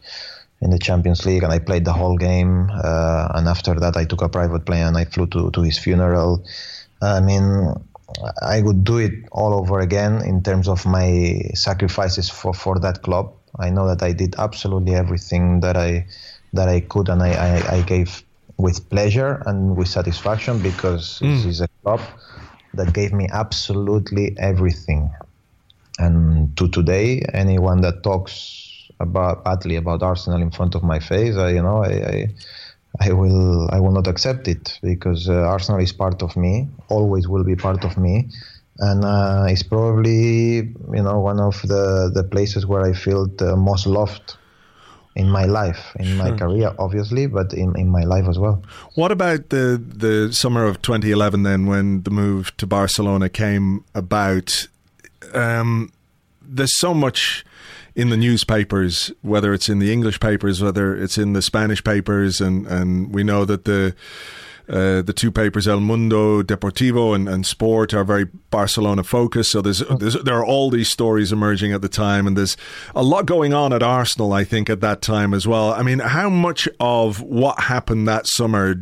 in the Champions League. And I played the whole game. Uh, and after that, I took a private plane and I flew to, to his funeral. I mean, I would do it all over again in terms of my sacrifices for, for that club. I know that I did absolutely everything that I that I could and I, I, I gave with pleasure and with satisfaction because mm. this is a club that gave me absolutely everything. And to today, anyone that talks about badly about Arsenal in front of my face, I, you know, I, I I will I will not accept it because uh, Arsenal is part of me, always will be part of me, and uh, it's probably you know one of the, the places where I feel the most loved. In my life, in my sure. career, obviously, but in, in my life as well. What about the, the summer of twenty eleven then, when the move to Barcelona came about? Um, there's so much in the newspapers, whether it's in the English papers, whether it's in the Spanish papers, and, and we know that the Uh, the two papers, El Mundo, Deportivo, and, and Sport, are very Barcelona-focused. So there's, there's there are all these stories emerging at the time, and there's a lot going on at Arsenal, I think, at that time as well. I mean, how much of what happened that summer,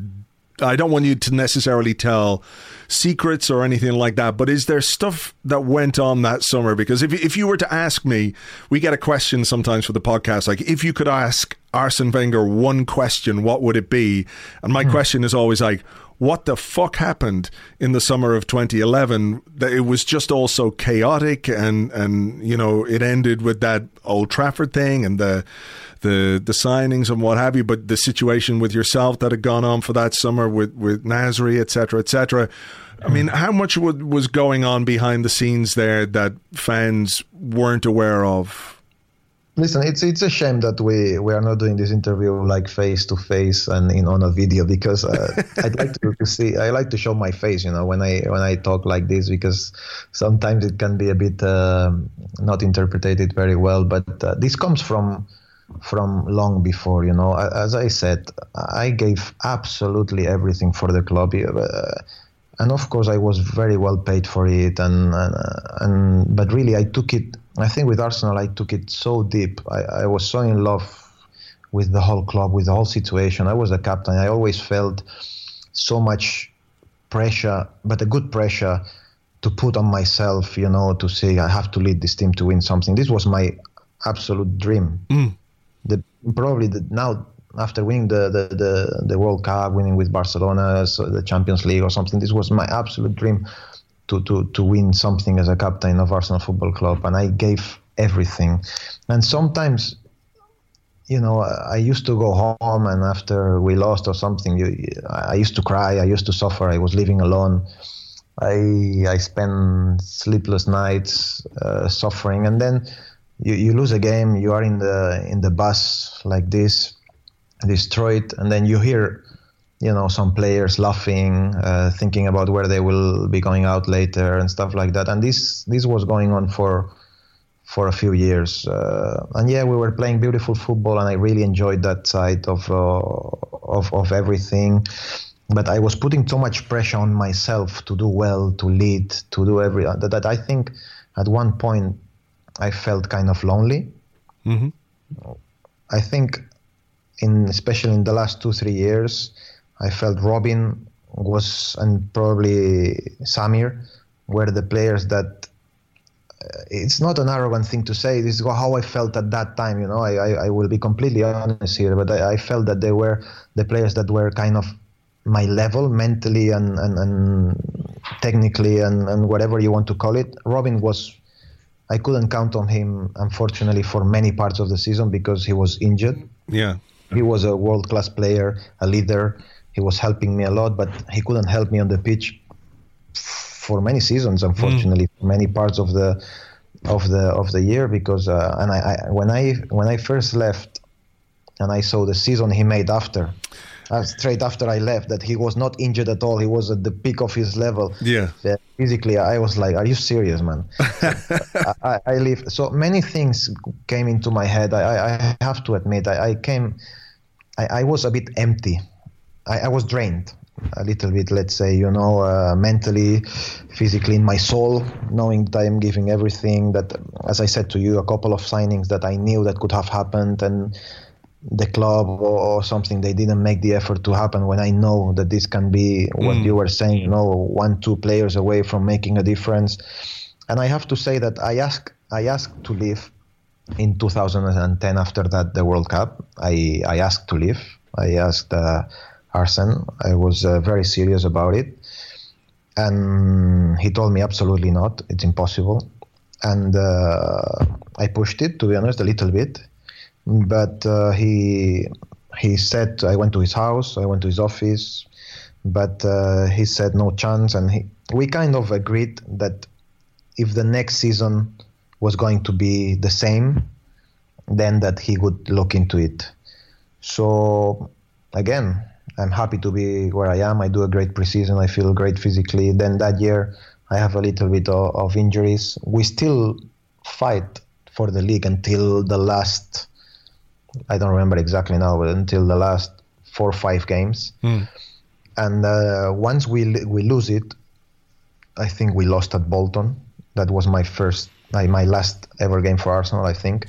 I don't want you to necessarily tell secrets or anything like that, but is there stuff that went on that summer? Because if, if you were to ask me, we get a question sometimes for the podcast, like, if you could ask Arsene Wenger one question, what would it be? And my mm. question is always like, what the fuck happened in the summer of twenty eleven. It was just all so chaotic, and, and you know, it ended with that Old Trafford thing and the, the the signings and what have you, but the situation with yourself that had gone on for that summer with, with Nasri, et cetera, et cetera. I mean, how much w- was going on behind the scenes there that fans weren't aware of? Listen, it's it's a shame that we, we are not doing this interview like face to face and in on a video, because uh, I'd like to, to see I like to show my face, you know, when I when I talk like this, because sometimes it can be a bit uh, not interpreted very well. But uh, this comes from from long before, you know. As I said, I gave absolutely everything for the club. Uh, And of course, I was very well paid for it, and and, and but really, I took it. I think with Arsenal, I took it so deep. I, I was so in love with the whole club, with the whole situation. I was a captain. I always felt so much pressure, but a good pressure to put on myself, you know, to say I have to lead this team to win something. This was my absolute dream. Mm. The probably the, now. After winning the, the, the, the World Cup, winning with Barcelona, so the Champions League or something, this was my absolute dream to, to, to win something as a captain of Arsenal Football Club. And I gave everything. And sometimes, you know, I used to go home, and after we lost or something, you, I used to cry, I used to suffer, I was living alone. I I spent sleepless nights uh, suffering. And then you, you lose a game, you are in the in the bus like this, destroyed, and then you hear, you know, some players laughing, uh, thinking about where they will be going out later and stuff like that. And this this was going on for for a few years. Uh, and yeah, we were playing beautiful football, and I really enjoyed that side of uh, of of everything. But I was putting so much pressure on myself to do well, to lead, to do every that, that I think at one point I felt kind of lonely. Mm-hmm. I think. In, especially in the last two, three years, I felt Robin was, and probably Samir, were the players that, it's not an arrogant thing to say, this is how I felt at that time, you know, I, I, I will be completely honest here, but I, I felt that they were the players that were kind of my level, mentally and, and, and technically and, and whatever you want to call it. Robin was, I couldn't count on him, unfortunately, for many parts of the season because he was injured. Yeah. He was a world-class player, a leader. He was helping me a lot, but he couldn't help me on the pitch for many seasons, unfortunately, mm. many parts of the of the of the year. Because uh, and I, I when I when I first left, and I saw the season he made after, uh, straight after I left, that he was not injured at all. He was at the peak of his level. Yeah, uh, physically, I was like, "Are you serious, man?" I, I, I leave. So many things came into my head. I, I have to admit, I, I came. I, I was a bit empty. I, I was drained a little bit, let's say, you know, uh, mentally, physically, in my soul, knowing that I am giving everything, that, as I said to you, a couple of signings that I knew that could have happened, and the club or, or something, they didn't make the effort to happen when I know that this can be what mm. you were saying, you know, one, two players away from making a difference. And I have to say that I asked I asked to leave. In two thousand ten, after that, the World Cup, I, I asked to leave. I asked uh, Arsene. I was uh, very serious about it. And he told me absolutely not. It's impossible. And uh, I pushed it, to be honest, a little bit. But uh, he he said, I went to his house, I went to his office, but uh, he said no chance. And he, we kind of agreed that if the next season was going to be the same, then that he would look into it. So again, I'm happy to be where I am. I do a great preseason. I feel great physically. Then that year, I have a little bit of, of injuries. We still fight for the league until the last, I don't remember exactly now, but until the last four or five games. Mm. And uh, once we we lose it, I think we lost at Bolton. That was my first my last ever game for Arsenal, I think.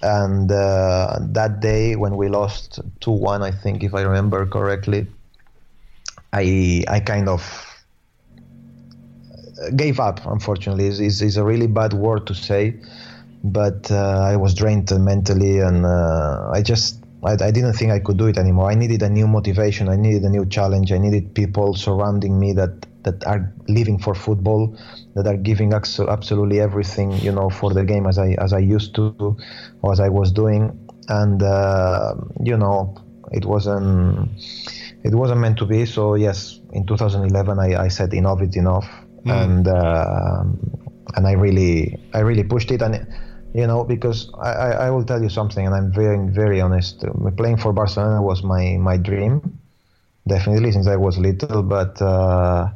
And uh, that day when we lost two one, I think, if I remember correctly, I I kind of gave up, unfortunately. It's, it's, it's a really bad word to say, but uh, I was drained mentally, and uh, I just I, I didn't think I could do it anymore. I needed a new motivation. I needed a new challenge. I needed people surrounding me that, that are living for football, that are giving absolutely everything, you know, for the game as I as I used to, or as I was doing. And uh, you know, it wasn't it wasn't meant to be. So yes, in two thousand eleven, I, I said enough is enough, mm. and uh, and I really I really pushed it. And you know, because I, I will tell you something, and I'm very, very honest. Playing for Barcelona was my, my dream, definitely, since I was little. But uh,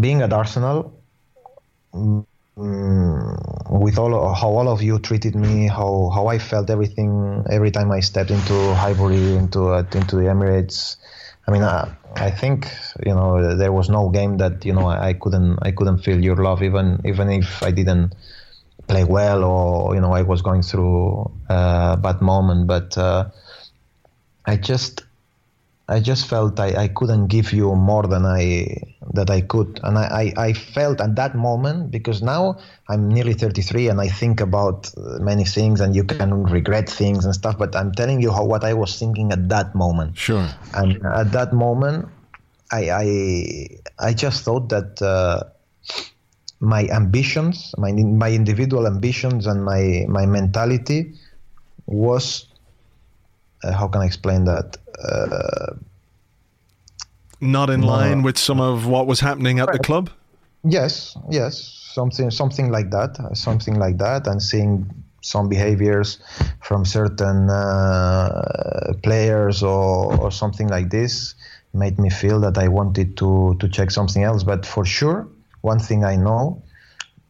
being at Arsenal, um, with all how all of you treated me, how, how I felt everything every time I stepped into Highbury, into uh, into the Emirates. I mean, I, I think, you know, there was no game that, you know, I couldn't I couldn't feel your love, even even if I didn't play well, or, you know, I was going through a bad moment. But uh, I just I just felt I, I couldn't give you more than I that I could. And I, I, I felt at that moment, because now I'm nearly thirty-three and I think about many things, and you can regret things and stuff, but I'm telling you how what I was thinking at that moment. Sure. And at that moment, I I, I just thought that uh, my ambitions, my my individual ambitions and my, my mentality was... Uh, how can I explain that? Uh, Not in no, line with some of what was happening at right. the club? Yes, yes, something something like that, something like that, and seeing some behaviors from certain uh, players or, or something like this made me feel that I wanted to, to check something else. But for sure, one thing I know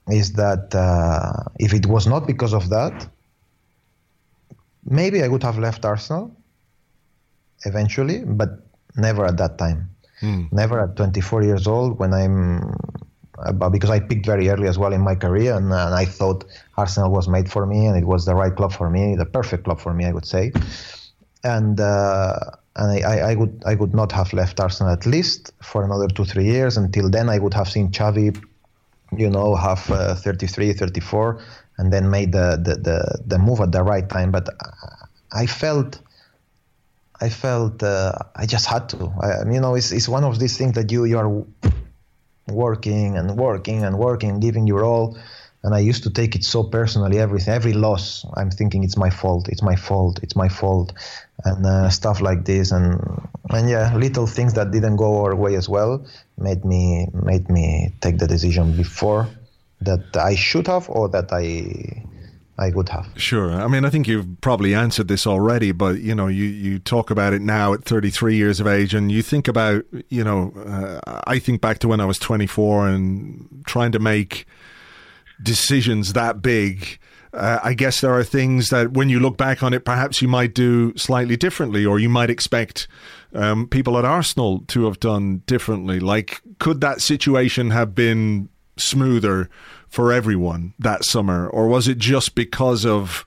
is that uh, if it was not because of that, maybe I would have left Arsenal eventually, but never at that time. Mm. Never at twenty-four years old, when I'm about, because I picked very early as well in my career, and, and I thought Arsenal was made for me, and it was the right club for me, the perfect club for me, I would say. And uh, and I, I would I would not have left Arsenal at least for another two three years. Until then, I would have seen Xavi, you know, have uh, thirty-three, thirty-four, and then made the, the the the move at the right time. But I felt. I felt uh, I just had to. I, you know, it's it's one of these things that you you are working and working and working, giving your all. And I used to take it so personally. Everything, every loss, I'm thinking it's my fault. It's my fault. It's my fault, and uh, stuff like this. And and yeah, little things that didn't go our way as well made me made me take the decision before that I should have, or that I. I would have. Sure. I mean, I think you've probably answered this already, but, you know, you, you talk about it now at thirty-three years of age, and you think about, you know, uh, I think back to when I was twenty-four and trying to make decisions that big. Uh, I guess there are things that when you look back on it, perhaps you might do slightly differently, or you might expect um, people at Arsenal to have done differently. Like, could that situation have been smoother for everyone that summer, or was it just because of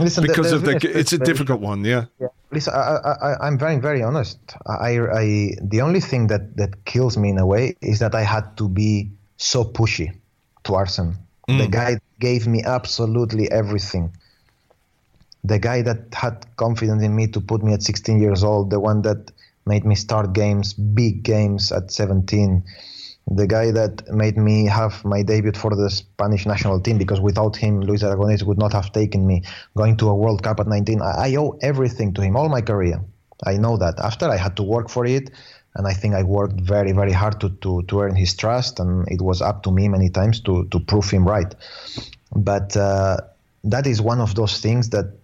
listen, because of the it's a difficult one? Yeah, yeah. Listen, I, I, I'm very very honest. I, I the only thing that that kills me in a way is that I had to be so pushy to Arsene. Mm. The guy gave me absolutely everything. The guy that had confidence in me to put me at sixteen years old, the one that made me start games, big games at seventeen. The guy that made me have my debut for the Spanish national team, because without him, Luis Aragonés would not have taken me. Going to a World Cup at nineteen, I owe everything to him, all my career. I know that. After, I had to work for it, and I think I worked very, very hard to, to, to earn his trust, and it was up to me many times to, to prove him right. But uh, that is one of those things that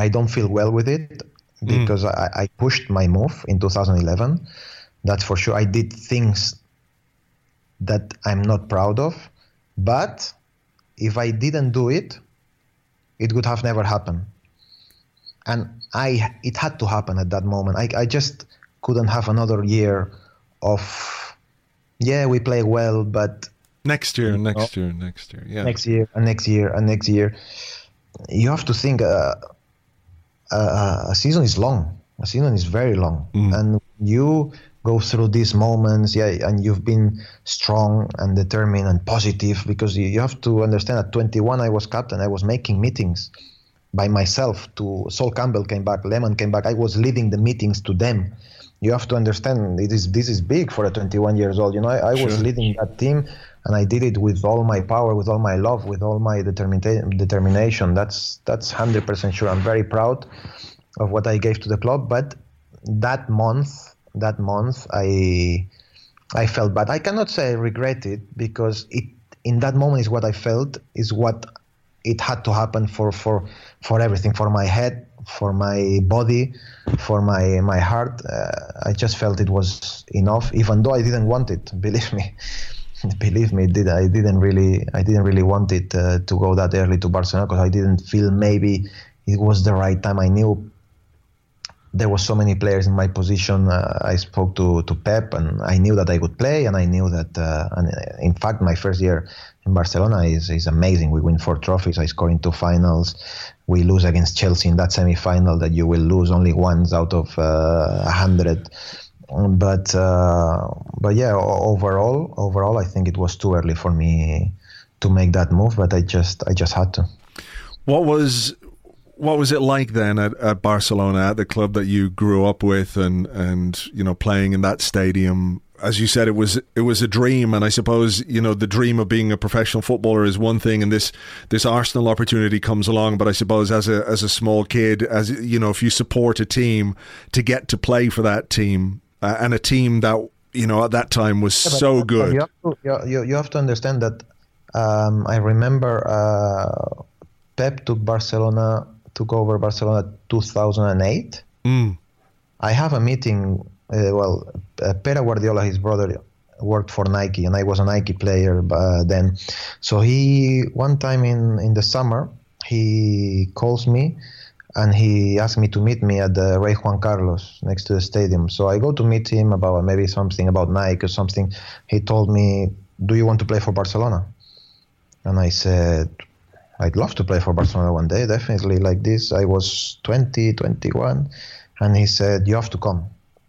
I don't feel well with it, because mm. I, I pushed my move in two thousand eleven. That's for sure. I did things that I'm not proud of, but if I didn't do it, it would have never happened. And I, it had to happen at that moment. I, I just couldn't have another year of, yeah, we play well, but next year, next know, year, next year, yeah, next year, and next year, and next year. You have to think. Uh, uh, a season is long. A season is very long, mm. and you go through these moments, yeah, and you've been strong and determined and positive, because you have to understand at twenty-one I was captain, I was making meetings by myself to Sol Campbell came back, Lemon came back. I was leading the meetings to them. You have to understand, it is this is big for a twenty-one years old. You know, I, I was sure. leading that team, and I did it with all my power, with all my love, with all my determina- determination. That's that's one hundred percent sure. I'm very proud of what I gave to the club. But that month, that month, I I felt bad. I cannot say I regret it, because it in that moment is what I felt, is what it had to happen for for, for everything, for my head, for my body, for my my heart. uh, I just felt it was enough, even though I didn't want it. Believe me, believe me, did I didn't really, I didn't really want it uh, to go that early to Barcelona, because I didn't feel maybe it was the right time. I knew there were so many players in my position. Uh, I spoke to to Pep, and I knew that I would play, and I knew that. Uh, and in fact, my first year in Barcelona is is amazing. We win four trophies. I score in two finals. We lose against Chelsea in that semi-final that you will lose only once out of a uh, hundred. But uh, but yeah, overall, overall, I think it was too early for me to make that move. But I just I just had to. What was what was it like then at, at Barcelona, at the club that you grew up with, and and you know, playing in that stadium? As you said, it was it was a dream, and I suppose, you know, the dream of being a professional footballer is one thing, and this this Arsenal opportunity comes along. But I suppose as a as a small kid, as you know, if you support a team, to get to play for that team, uh, and a team that, you know, at that time was yeah, so good. You have, to, you, you have to understand that um, I remember uh, Pep took Barcelona, took over Barcelona two thousand eight. Mm. I have a meeting. Uh, well, uh, Pep Guardiola, his brother, worked for Nike, and I was a Nike player uh, then. So he, one time in, in the summer, he calls me, and he asked me to meet me at the Rey Juan Carlos next to the stadium. So I go to meet him about maybe something about Nike or something. He told me, "Do you want to play for Barcelona?" And I said, "I'd love to play for Barcelona one day, definitely." Like this, I was twenty, twenty-one, and he said, "You have to come.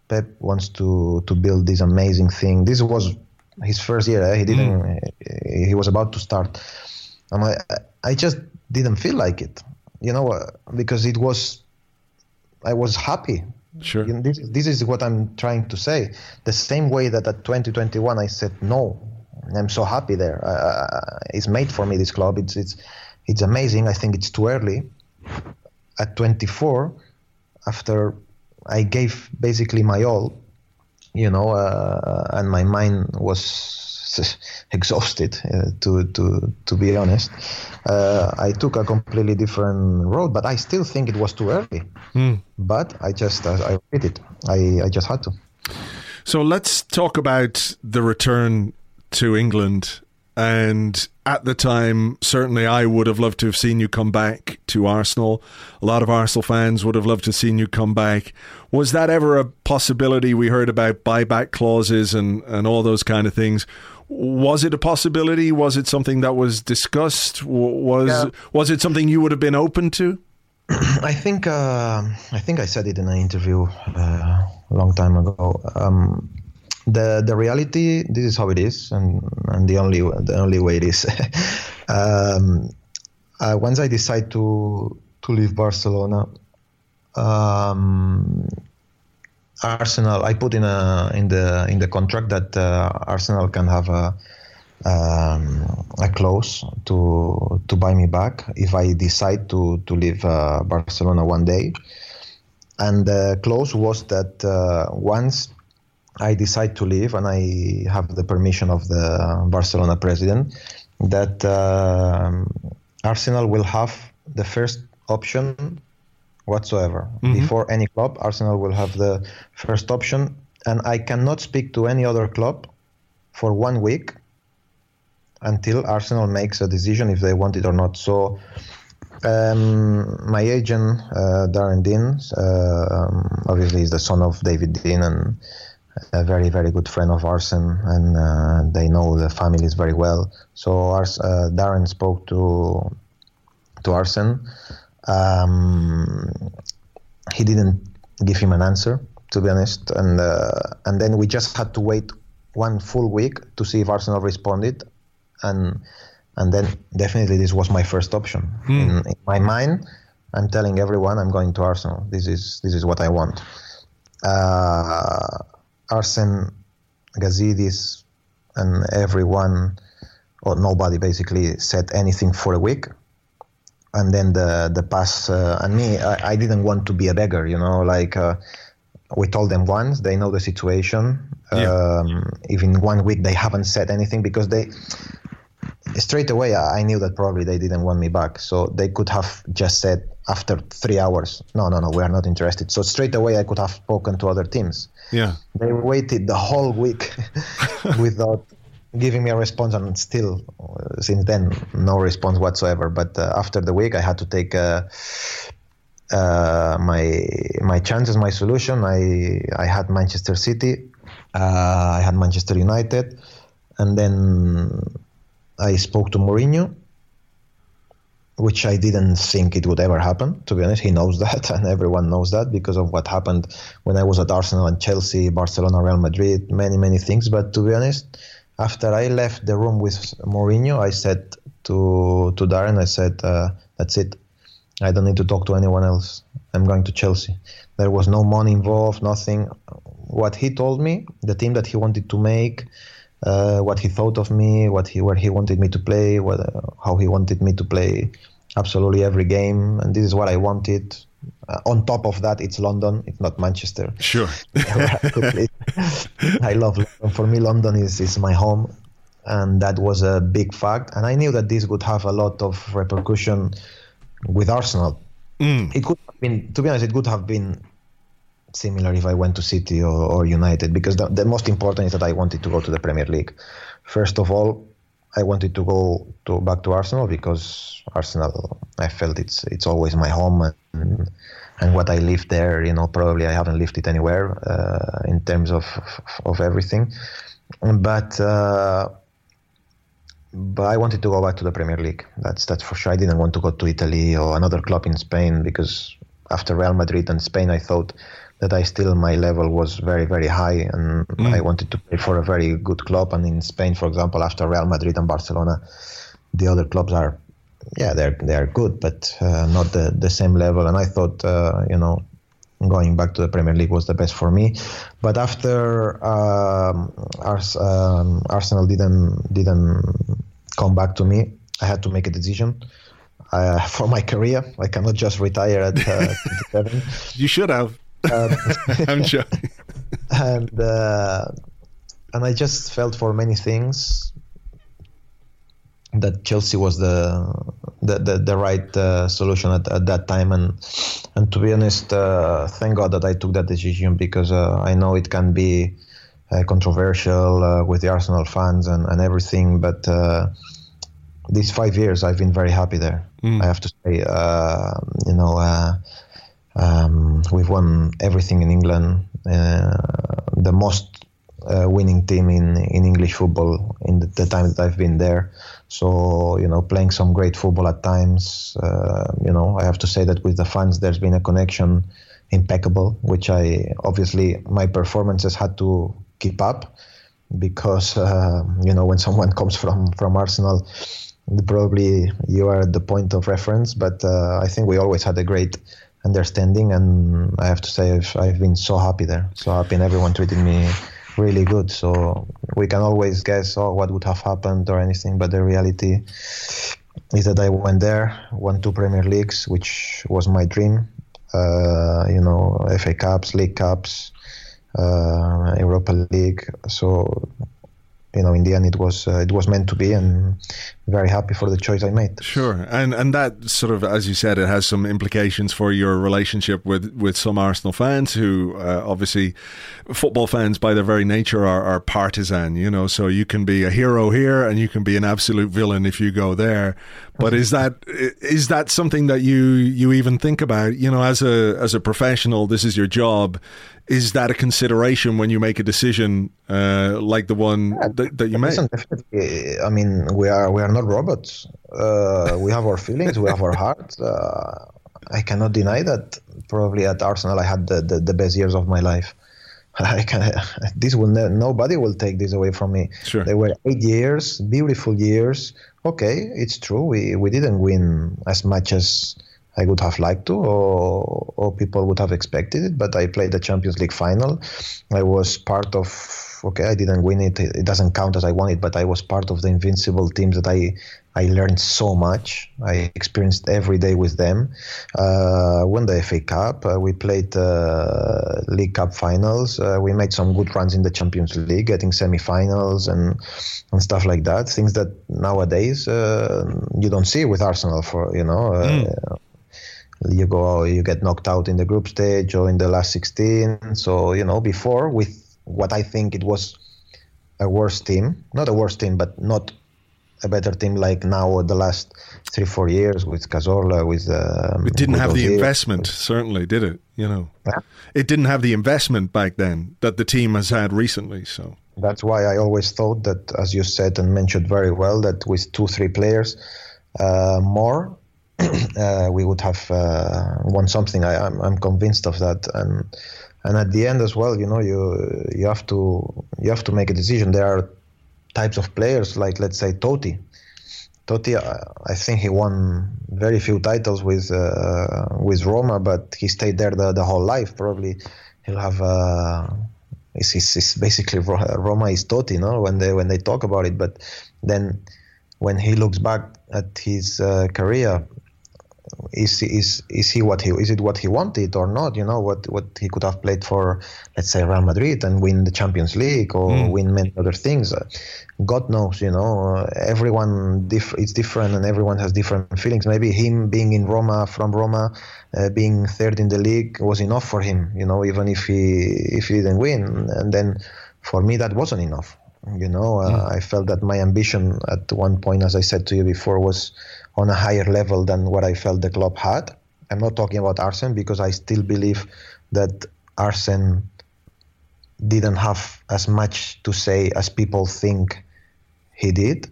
Pep wants to, to build this amazing thing." This was his first year. Eh? He didn't. Mm. He was about to start, and I I just didn't feel like it, you know, because it was. I was happy. Sure. You know, this this is what I'm trying to say. The same way that at twenty, twenty-one I said no. I'm so happy there. Uh, it's made for me, this club. It's it's it's amazing. I think it's too early. At twenty-four, after. I gave basically my all, you know, uh, and my mind was exhausted, uh, to to to be honest. Uh, I took a completely different road, but I still think it was too early. Mm. But I just, uh, I did it. I, I just had to. So let's talk about the return to England. And at the time, certainly I would have loved to have seen you come back to Arsenal. A lot of Arsenal fans would have loved to have seen you come back. Was that ever a possibility? We heard about buyback clauses and, and all those kind of things. Was it a possibility? Was it something that was discussed? Was yeah. was it something you would have been open to? I think uh, I think I said it in an interview uh, a long time ago. Um, The the reality, this is how it is, and, and the only the only way it is. um, uh, once I decide to to leave Barcelona, um, Arsenal, I put in a in the in the contract that uh, Arsenal can have a um, a clause to to buy me back if I decide to to leave uh, Barcelona one day, and the clause was that uh, once I decide to leave, and I have the permission of the Barcelona president, that uh, Arsenal will have the first option whatsoever. Mm-hmm. Before any club, Arsenal will have the first option, and I cannot speak to any other club for one week until Arsenal makes a decision if they want it or not. So um, my agent, uh, Darren Dean, uh, um, obviously is the son of David Dean, and a very, very good friend of Arsene, and uh, they know the families very well. So Ars- uh, Darren spoke to to Arsene. Um, he didn't give him an answer, to be honest, and uh, and then we just had to wait one full week to see if Arsenal responded, and and then definitely this was my first option. Hmm. In, in my mind, I'm telling everyone I'm going to Arsenal. This is this is what I want. Uh, Arsene, Gazidis, and everyone, or nobody basically, said anything for a week. And then the the pass, uh, and me, I, I didn't want to be a beggar, you know, like uh, we told them once, they know the situation. Yeah. Um, if in one week they haven't said anything, because they, straight away I knew that probably they didn't want me back. So they could have just said after three hours, no, no, no, we are not interested. So straight away I could have spoken to other teams. Yeah. They waited the whole week without giving me a response, and still uh, since then no response whatsoever. But uh, after the week I had to take uh, uh, my my chances, my solution. I I had Manchester City, uh, I had Manchester United, and then I spoke to Mourinho, which I didn't think it would ever happen, to be honest. He knows that, and everyone knows that, because of what happened when I was at Arsenal and Chelsea, Barcelona, Real Madrid, many many things. But to be honest, after I left the room with Mourinho, I said to to Darren, I said, uh, that's it. I don't need to talk to anyone else. I'm going to Chelsea. There was no money involved, nothing. What he told me, the team that he wanted to make, uh, what he thought of me, what he where he wanted me to play, what, uh, how he wanted me to play absolutely every game. And this is what I wanted. Uh, on top of that, it's London, it's not Manchester. Sure. I love London. For me, London is, is my home, and that was a big fact. And I knew that this would have a lot of repercussion with Arsenal. Mm. It could have been, to be honest, it could have been similar if I went to City or, or United, because the, the most important is that I wanted to go to the Premier League. First of all, I wanted to go to back to Arsenal, because Arsenal, I felt it's it's always my home, and and what I lived there, you know, probably I haven't lived it anywhere uh, in terms of of everything. But uh, but I wanted to go back to the Premier League. That's that's for sure. I didn't want to go to Italy or another club in Spain, because after Real Madrid and Spain, I thought that I still, my level was very, very high, and mm. I wanted to play for a very good club. And in Spain, for example, after Real Madrid and Barcelona, the other clubs are, yeah, they're they're good, but uh, not the, the same level. And I thought, uh, you know, going back to the Premier League was the best for me. But after um, Ars- um, Arsenal didn't didn't come back to me, I had to make a decision. Uh, for my career, I cannot just retire at uh, twenty-seven. You should have. Um, I'm joking. And uh, and I just felt for many things that Chelsea was the the the, the right uh, solution at, at that time. And and to be honest, uh, thank God that I took that decision, because uh, I know it can be uh, controversial uh, with the Arsenal fans and, and everything, but uh, these five years I've been very happy there. Mm. I have to say, uh, you know. Uh, Um, we've won everything in England, uh, the most uh, winning team in, in English football in the, the time that I've been there. So, you know, playing some great football at times, uh, you know, I have to say that with the fans, there's been a connection impeccable, which I obviously my performances had to keep up, because, uh, you know, when someone comes from, from Arsenal, probably you are at the point of reference, but uh, I think we always had a great understanding, and I have to say I've, I've been so happy there, so happy, and everyone treated me really good. So we can always guess, oh, what would have happened or anything, but the reality is that I went there, won two Premier Leagues, which was my dream, uh, you know, F A Cups, League Cups, uh, Europa League. So, you know, in the end, it was uh, it was meant to be, and very happy for the choice I made. Sure, and and that sort of, as you said, it has some implications for your relationship with, with some Arsenal fans who, uh, obviously, football fans by their very nature are, are partisan. You know, so you can be a hero here, and you can be an absolute villain if you go there. But is that is that something that you you even think about? You know, as a as a professional, this is your job. Is that a consideration when you make a decision uh, like the one yeah, that, that you made? Definitely. I mean, we are we are not robots. Uh, we have our feelings. We have our hearts. Uh, I cannot deny that. Probably at Arsenal, I had the, the, the best years of my life. I can. This will ne- nobody will take this away from me. Sure. They were eight years, beautiful years. Okay, it's true. We we didn't win as much as I would have liked to, or, or people would have expected it, but I played the Champions League final. I was part of, okay, I didn't win it. It doesn't count as I won it, but I was part of the invincible team that I, I learned so much. I experienced every day with them. Uh, won the F A Cup. Uh, we played uh, League Cup finals. Uh, we made some good runs in the Champions League, getting semi-finals and, and stuff like that. Things that nowadays uh, you don't see with Arsenal for, you know, uh, mm. you go, you get knocked out in the group stage or in the last sixteen. So, you know, before with what I think it was a worse team, not a worse team, but not a better team like now or the last three, four years with Cazorla, with... Um, it didn't have the investment, certainly, did it? You know, yeah. It didn't have the investment back then that the team has had recently, so... That's why I always thought that, as you said and mentioned very well, that with two, three players uh, more... Uh, we would have uh, won something. I, I'm, I'm convinced of that, and and at the end as well, you know, you you have to you have to make a decision. There are types of players like, let's say, Totti. Totti, I think he won very few titles with uh, with Roma, but he stayed there the, the whole life. Probably he'll have. Uh, it's, it's, it's basically Roma is Totti, no? When they when they talk about it, but then when he looks back at his uh, career. Is is is he what he is it what he wanted or not? You know what, what he could have played for, let's say, Real Madrid and win the Champions League or mm. win many other things. God knows, you know. Everyone diff- it's different and everyone has different feelings. Maybe him being in Roma, from Roma, uh, being third in the league was enough for him. You know, even if he if he didn't win. And then for me that wasn't enough. You know, uh, mm. I felt that my ambition at one point, as I said to you before, was on a higher level than what I felt the club had. I'm not talking about Arsene because I still believe that Arsene didn't have as much to say as people think he did.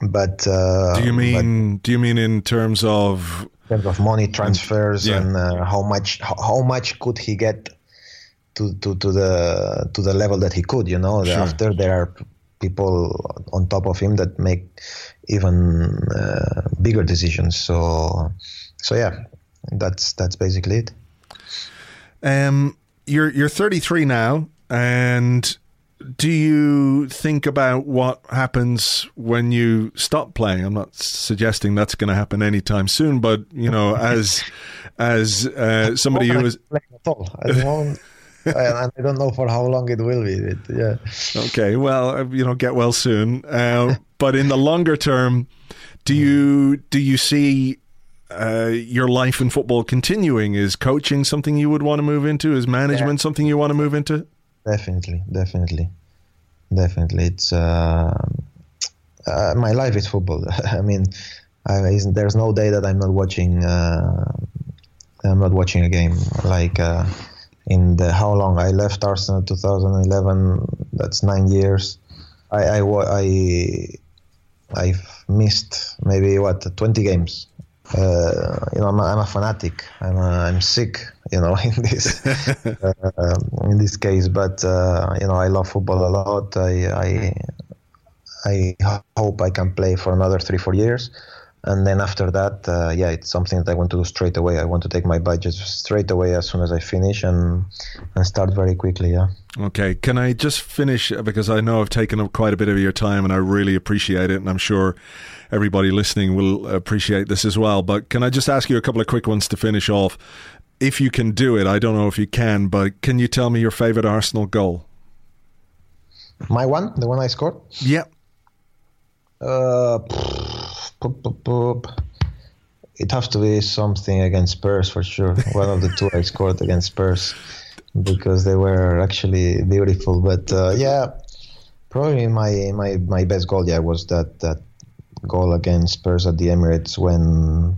But uh, do you mean? But, do you mean in terms of in terms of money transfers yeah. and uh, how much? How, how much could he get? To, to, to the to the level that he could, you know. Sure. After there are people on top of him that make even uh, bigger decisions. So, so yeah, that's that's basically it. Um, you're you're thirty-three now, and do you think about what happens when you stop playing? I'm not suggesting that's going to happen anytime soon, but you know, as as uh, somebody who is. And I don't know for how long it will be. It, yeah. Okay. Well, you know, get well soon. Uh, but in the longer term, do you do you see uh, your life in football continuing? Is coaching something you would want to move into? Is management yeah. something you want to move into? Definitely, definitely, definitely. It's uh, uh, my life is football. I mean, I, there's no day that I'm not watching. Uh, I'm not watching a game like. Uh, In the how long I left Arsenal, two thousand eleven. That's nine years. I I I I've missed maybe what twenty games. Uh, you know, I'm a, I'm a fanatic. I'm a, I'm sick. You know, in this uh, in this case. But uh, you know, I love football a lot. I I I hope I can play for another three four years. And then after that, uh, yeah, it's something that I want to do straight away. I want to take my budget straight away as soon as I finish and and start very quickly, yeah. Okay, can I just finish, because I know I've taken up quite a bit of your time and I really appreciate it, and I'm sure everybody listening will appreciate this as well, but can I just ask you a couple of quick ones to finish off? If you can do it, I don't know if you can, but can you tell me your favourite Arsenal goal? My one? The one I scored? Yeah. Uh, it has to be something against Spurs for sure. One of the two I scored against Spurs because they were actually beautiful. But uh, yeah, probably my, my, my best goal yeah was that, that goal against Spurs at the Emirates when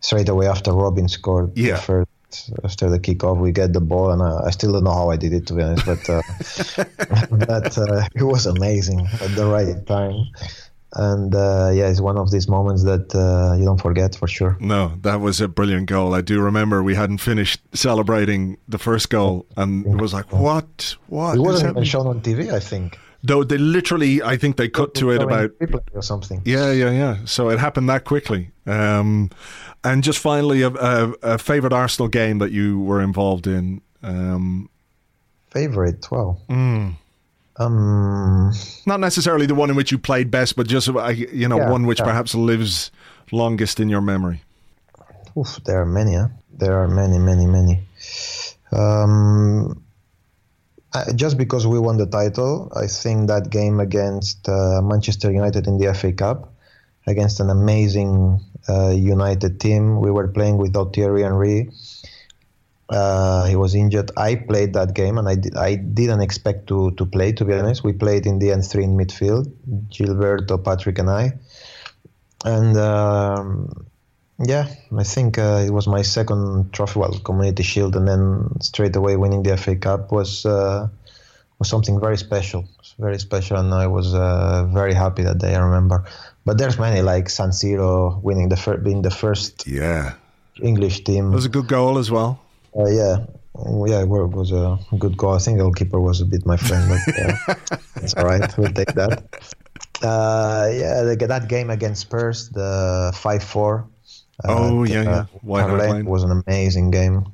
straight away after Robin scored yeah. the first. After the kickoff, we get the ball, and I, I still don't know how I did it, to be honest. But uh, that uh, it was amazing at the right time, and uh, yeah, it's one of these moments that uh, you don't forget for sure. No, that was a brilliant goal. I do remember we hadn't finished celebrating the first goal, and it was like, what? What? It wasn't even shown on T V, I think. Though they literally, I think they cut to it about or something. Yeah, yeah, yeah. So it happened that quickly. Um, And just finally, a, a, a favourite Arsenal game that you were involved in. Um, favourite? Well, mm. um, not necessarily the one in which you played best, but just you know yeah, one which yeah. perhaps lives longest in your memory. Oof, there are many. Huh? There are many, many, many. Um, I, just because we won the title, I think that game against uh, Manchester United in the F A Cup, against an amazing uh, United team. We were playing without Thierry Henry. Uh, he was injured. I played that game, and I, did, I didn't expect to, to play, to be honest. We played in the end three in midfield, Gilberto, Patrick, and I. And... Um, Yeah, I think uh, it was my second trophy, well, Community Shield, and then straight away winning the F A Cup was uh, was something very special, very special, and I was uh, very happy that day. I remember, but there's many like San Siro winning the fir- being the first yeah. English team. It was a good goal as well. Uh, yeah, yeah, it was a good goal. I think the goalkeeper was a bit my friend, but yeah, it's all right. We'll take that. Uh, yeah, that game against Spurs, the five four. Oh, at, yeah, yeah. White was an amazing game.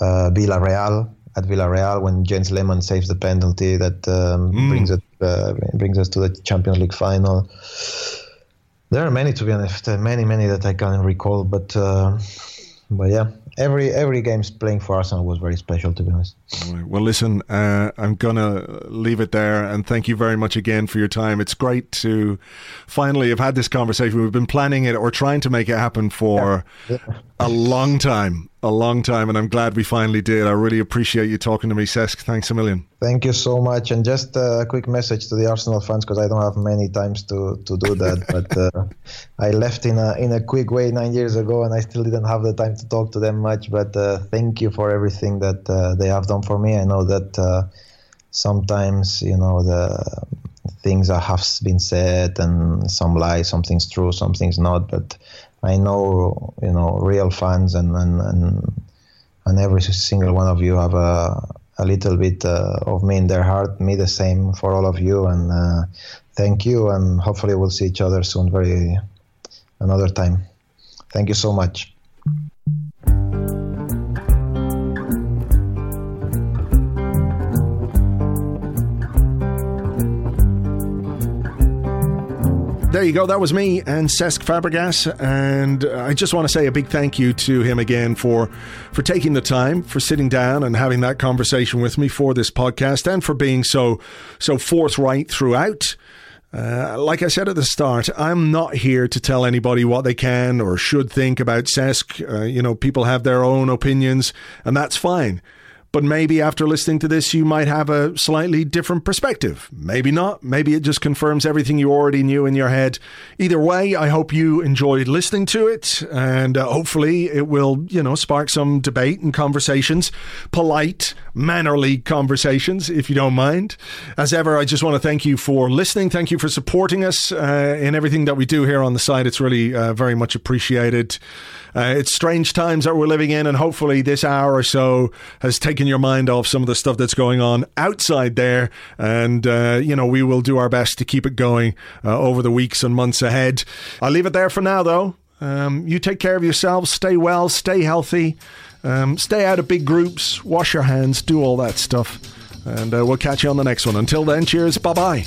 Uh, Villarreal, at Villarreal, when Jens Lehmann saves the penalty that um, mm. brings it, uh, brings us to the Champions League final. There are many, to be honest, many, many that I can't recall. But, uh, but yeah, every every game playing for Arsenal was very special, to be honest. All right. Well, listen, uh, I'm going to leave it there. And thank you very much again for your time. It's great to finally have had this conversation. We've been planning it or trying to make it happen for yeah. Yeah. a long time, a long time. And I'm glad we finally did. I really appreciate you talking to me, Cesc. Thanks a million. Thank you so much. And just a quick message to the Arsenal fans, because I don't have many times to, to do that. But uh, I left in a, in a quick way nine years ago, and I still didn't have the time to talk to them much. But uh, thank you for everything that uh, they have done for me. I know that uh, sometimes, you know, the things that have been said and some lies, some things true, some things not. But I know, you know, real fans and and, and, and every single one of you have a, a little bit uh, of me in their heart. Me the same for all of you. And uh, thank you. And hopefully we'll see each other soon, very another time. Thank you so much. There you go. That was me and Cesc Fabregas, and I just want to say a big thank you to him again for for taking the time, for sitting down and having that conversation with me for this podcast, and for being so so forthright throughout. Uh, like I said at the start, I'm not here to tell anybody what they can or should think about Cesc. Uh, you know, people have their own opinions, and that's fine. But maybe after listening to this, you might have a slightly different perspective. Maybe not. Maybe it just confirms everything you already knew in your head. Either way, I hope you enjoyed listening to it. And uh, hopefully it will, you know, spark some debate and conversations. Polite, mannerly conversations, if you don't mind. As ever, I just want to thank you for listening. Thank you for supporting us uh, in everything that we do here on the site. It's really uh, very much appreciated. Uh, it's strange times that we're living in, and hopefully this hour or so has taken your mind off some of the stuff that's going on outside there. And, uh, you know, we will do our best to keep it going uh, over the weeks and months ahead. I'll leave it there for now, though. Um, you take care of yourselves. Stay well. Stay healthy. Um, stay out of big groups. Wash your hands. Do all that stuff. And uh, we'll catch you on the next one. Until then, cheers. Bye-bye.